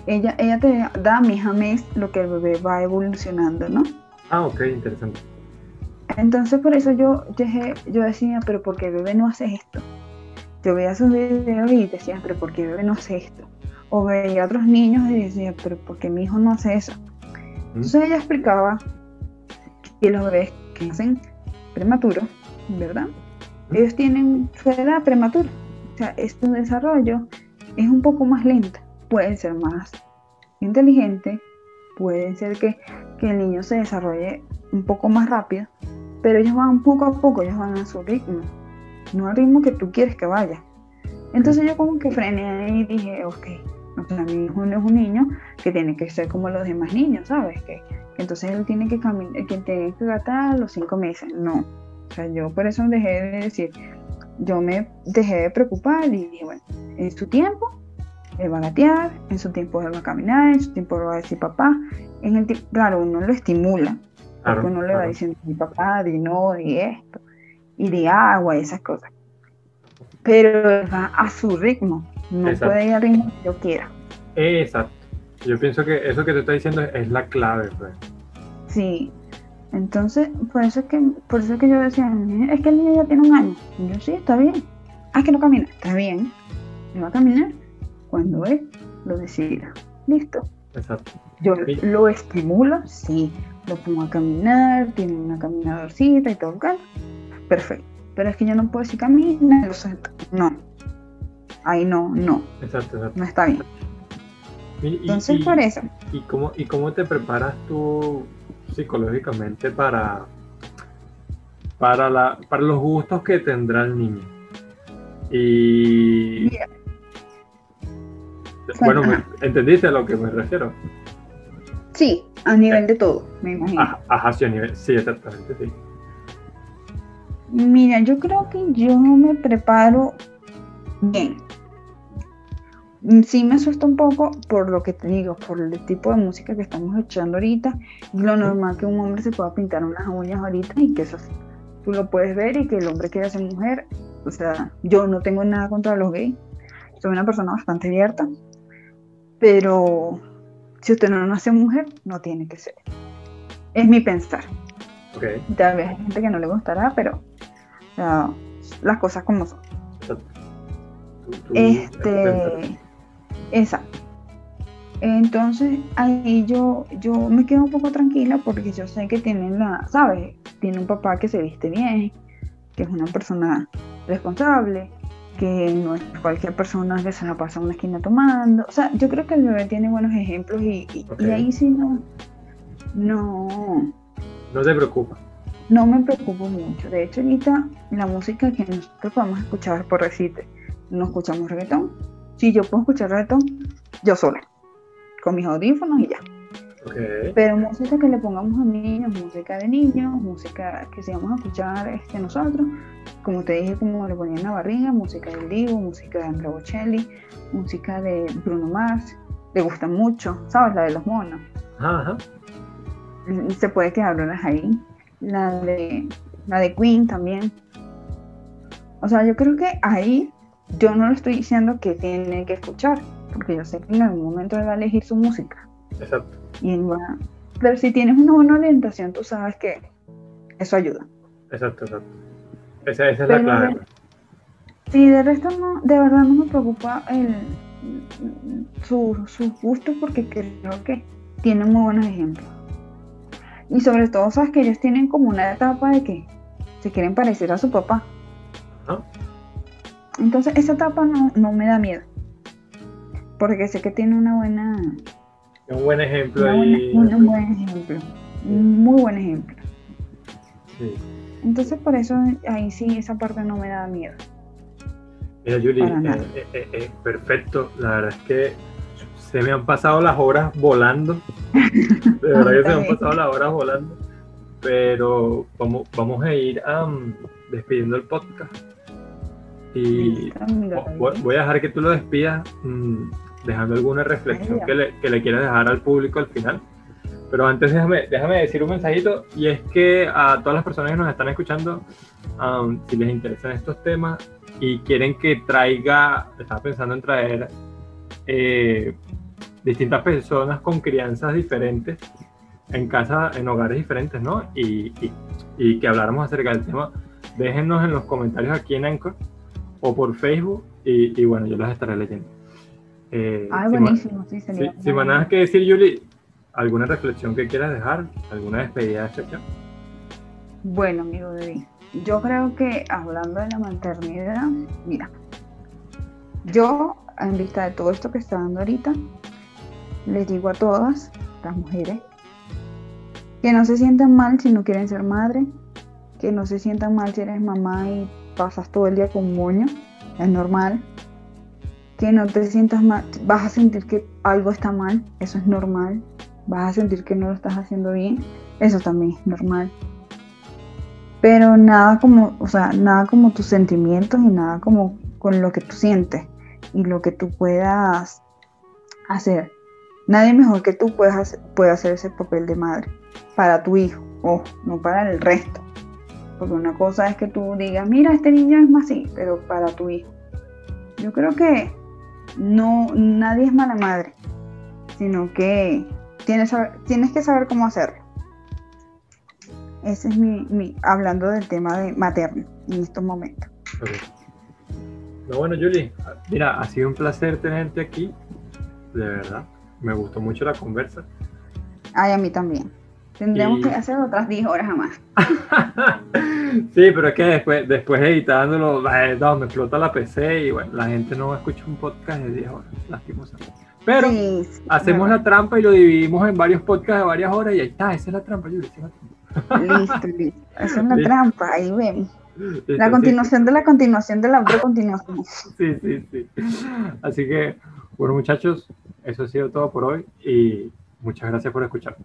Ella te da mes a mes lo que el bebé va evolucionando, ¿no? Ah, ok, interesante. Entonces, por eso yo decía, pero ¿por qué el bebé no hace esto? Yo veía sus videos y decía, pero ¿por qué el bebé no hace esto? O veía a otros niños y decía, pero ¿por qué mi hijo no hace eso? Entonces ella explicaba que los bebés que nacen prematuros, ¿verdad? Ellos tienen su edad prematura. O sea, su desarrollo es un poco más lento. Pueden ser más inteligentes, pueden ser que el niño se desarrolle un poco más rápido, pero ellos van poco a poco, ellos van a su ritmo, no al ritmo que tú quieres que vaya. Entonces yo como que frené y dije, ok, o sea, mi hijo no es un niño que tiene que ser como los demás niños, ¿sabes? Que entonces él tiene que tratar a los 5 meses, no. O sea, yo por eso yo me dejé de preocupar y dije, bueno, en su tiempo él va a gatear, en su tiempo él va a caminar, en su tiempo él va a decir papá. Claro, uno lo estimula, claro, porque uno le va diciendo di papá, di no, di esto, y di agua, esas cosas. Pero él va a su ritmo, no Exacto. puede ir al ritmo que yo quiera. Exacto. Yo pienso que eso que te está diciendo es la clave, pues. Sí. Entonces, por eso es que yo decía, es que el niño ya tiene 1 año. Y yo, sí, está bien. Ah, que no camina. Está bien. No va a caminar cuando él lo decida. Listo. Exacto. Yo lo estimulo, sí. Lo pongo a caminar, tiene una caminadorcita y todo, claro. Perfecto. Pero es que yo no puedo decir camina, lo siento. No. Ahí no. Exacto. No está bien. Entonces, por eso. ¿Y cómo te preparas tú psicológicamente para los gustos que tendrá el niño? Y yeah. Bueno, ¿entendiste a lo que me refiero? Sí, a nivel de todo, me imagino. Ajá, sí, a nivel, sí, exactamente, sí. Mira, yo creo que yo no me preparo bien. Sí me asusta un poco por lo que te digo, por el tipo de música que estamos escuchando ahorita. Lo normal que un hombre se pueda pintar unas uñas ahorita y que eso tú lo puedes ver y que el hombre quiere ser mujer. O sea, yo no tengo nada contra los gays. Soy una persona bastante abierta. Pero si usted no nace mujer, no tiene que ser. Es mi pensar. Okay. Tal vez hay gente que no le gustará, pero o sea, las cosas como son. Tú Exacto. Entonces ahí yo me quedo un poco tranquila porque yo sé que tiene un papá que se viste bien, que es una persona responsable, que no es cualquier persona que se la pasa en una esquina tomando. O sea, yo creo que el bebé tiene buenos ejemplos y ahí sí no te preocupa. No me preocupo mucho. De hecho, ahorita la música que nosotros podemos escuchar, por decirte, no escuchamos reggaetón. Si yo puedo escuchar reggaetón, yo sola, con mis audífonos y ya. Okay. Pero música que le pongamos a niños, música de niños, música que si vamos a escuchar nosotros, como te dije, como le ponía en la barriga, música del Divo, música de Andrea Bocelli, música de Bruno Mars, le gusta mucho, ¿sabes? La de los monos. Ajá. Se puede quedar horas ahí. La de Queen también. O sea, yo creo que ahí yo no le estoy diciendo que tiene que escuchar, porque yo sé que en algún momento él va a elegir su música. Exacto. Pero si tienes una buena orientación, tú sabes que eso ayuda. Exacto. Esa es la clave. Sí, de resto no, de verdad no me preocupa sus gustos, porque creo que tienen muy buenos ejemplos. Y sobre todo, sabes que ellos tienen como una etapa de que se quieren parecer a su papá. Ajá. Entonces esa etapa no me da miedo, porque sé que tiene una buena Un buen ejemplo. Un buen ejemplo. Muy buen ejemplo. Sí. Entonces, por eso, ahí sí, esa parte no me da miedo. Mira, Yuli, perfecto. La verdad es que se me han pasado las horas volando. De verdad que se me han pasado las horas volando. Pero vamos a ir despidiendo el podcast. Y voy a dejar que tú lo despidas dejando alguna reflexión que le quieras dejar al público al final. Pero antes déjame decir un mensajito, y es que a todas las personas que nos están escuchando, si les interesan estos temas y quieren que estaba pensando en traer distintas personas con crianzas diferentes en hogares diferentes, ¿no? Y que habláramos acerca del tema, déjennos en los comentarios aquí en Anchor o por Facebook, y bueno, yo los estaré leyendo. Buenísimo, sí, señor. Sin más nada que decir, Yuli, ¿alguna reflexión que quieras dejar? ¿Alguna despedida de sesión? Bueno, amigo David, yo creo que hablando de la maternidad, mira, yo, en vista de todo esto que está dando ahorita, les digo a todas las mujeres que no se sientan mal si no quieren ser madre, que no se sientan mal si eres mamá y pasas todo el día con moño, es normal, que no te sientas mal, vas a sentir que algo está mal, eso es normal, vas a sentir que no lo estás haciendo bien, eso también es normal. Pero nada como tus sentimientos y nada como con lo que tú sientes y lo que tú puedas hacer. Nadie mejor que tú puede hacer ese papel de madre para tu hijo, o no para el resto. Porque una cosa es que tú digas, mira, este niño es más así, pero para tu hijo. Yo creo que nadie es mala madre, sino que tienes que saber cómo hacerlo. Ese es hablando del tema de materno en estos momentos. Okay. No, bueno, Yuli, mira, ha sido un placer tenerte aquí, de verdad. Me gustó mucho la conversa. Ay, a mí también. Tendremos que hacer otras 10 horas más. Sí, pero es que después editándolo, me explota la PC y bueno, la gente no escucha un podcast de 10 horas, lastimosamente. Pero sí, hacemos la trampa y lo dividimos en varios podcasts de varias horas y ahí está, esa es la trampa, Yuli, esa es la trampa. Listo. Esa es la trampa, ahí vemos. Listo, la continuación de la continuación de la otra continuación. Sí. Así que, bueno, muchachos, eso ha sido todo por hoy y muchas gracias por escucharnos.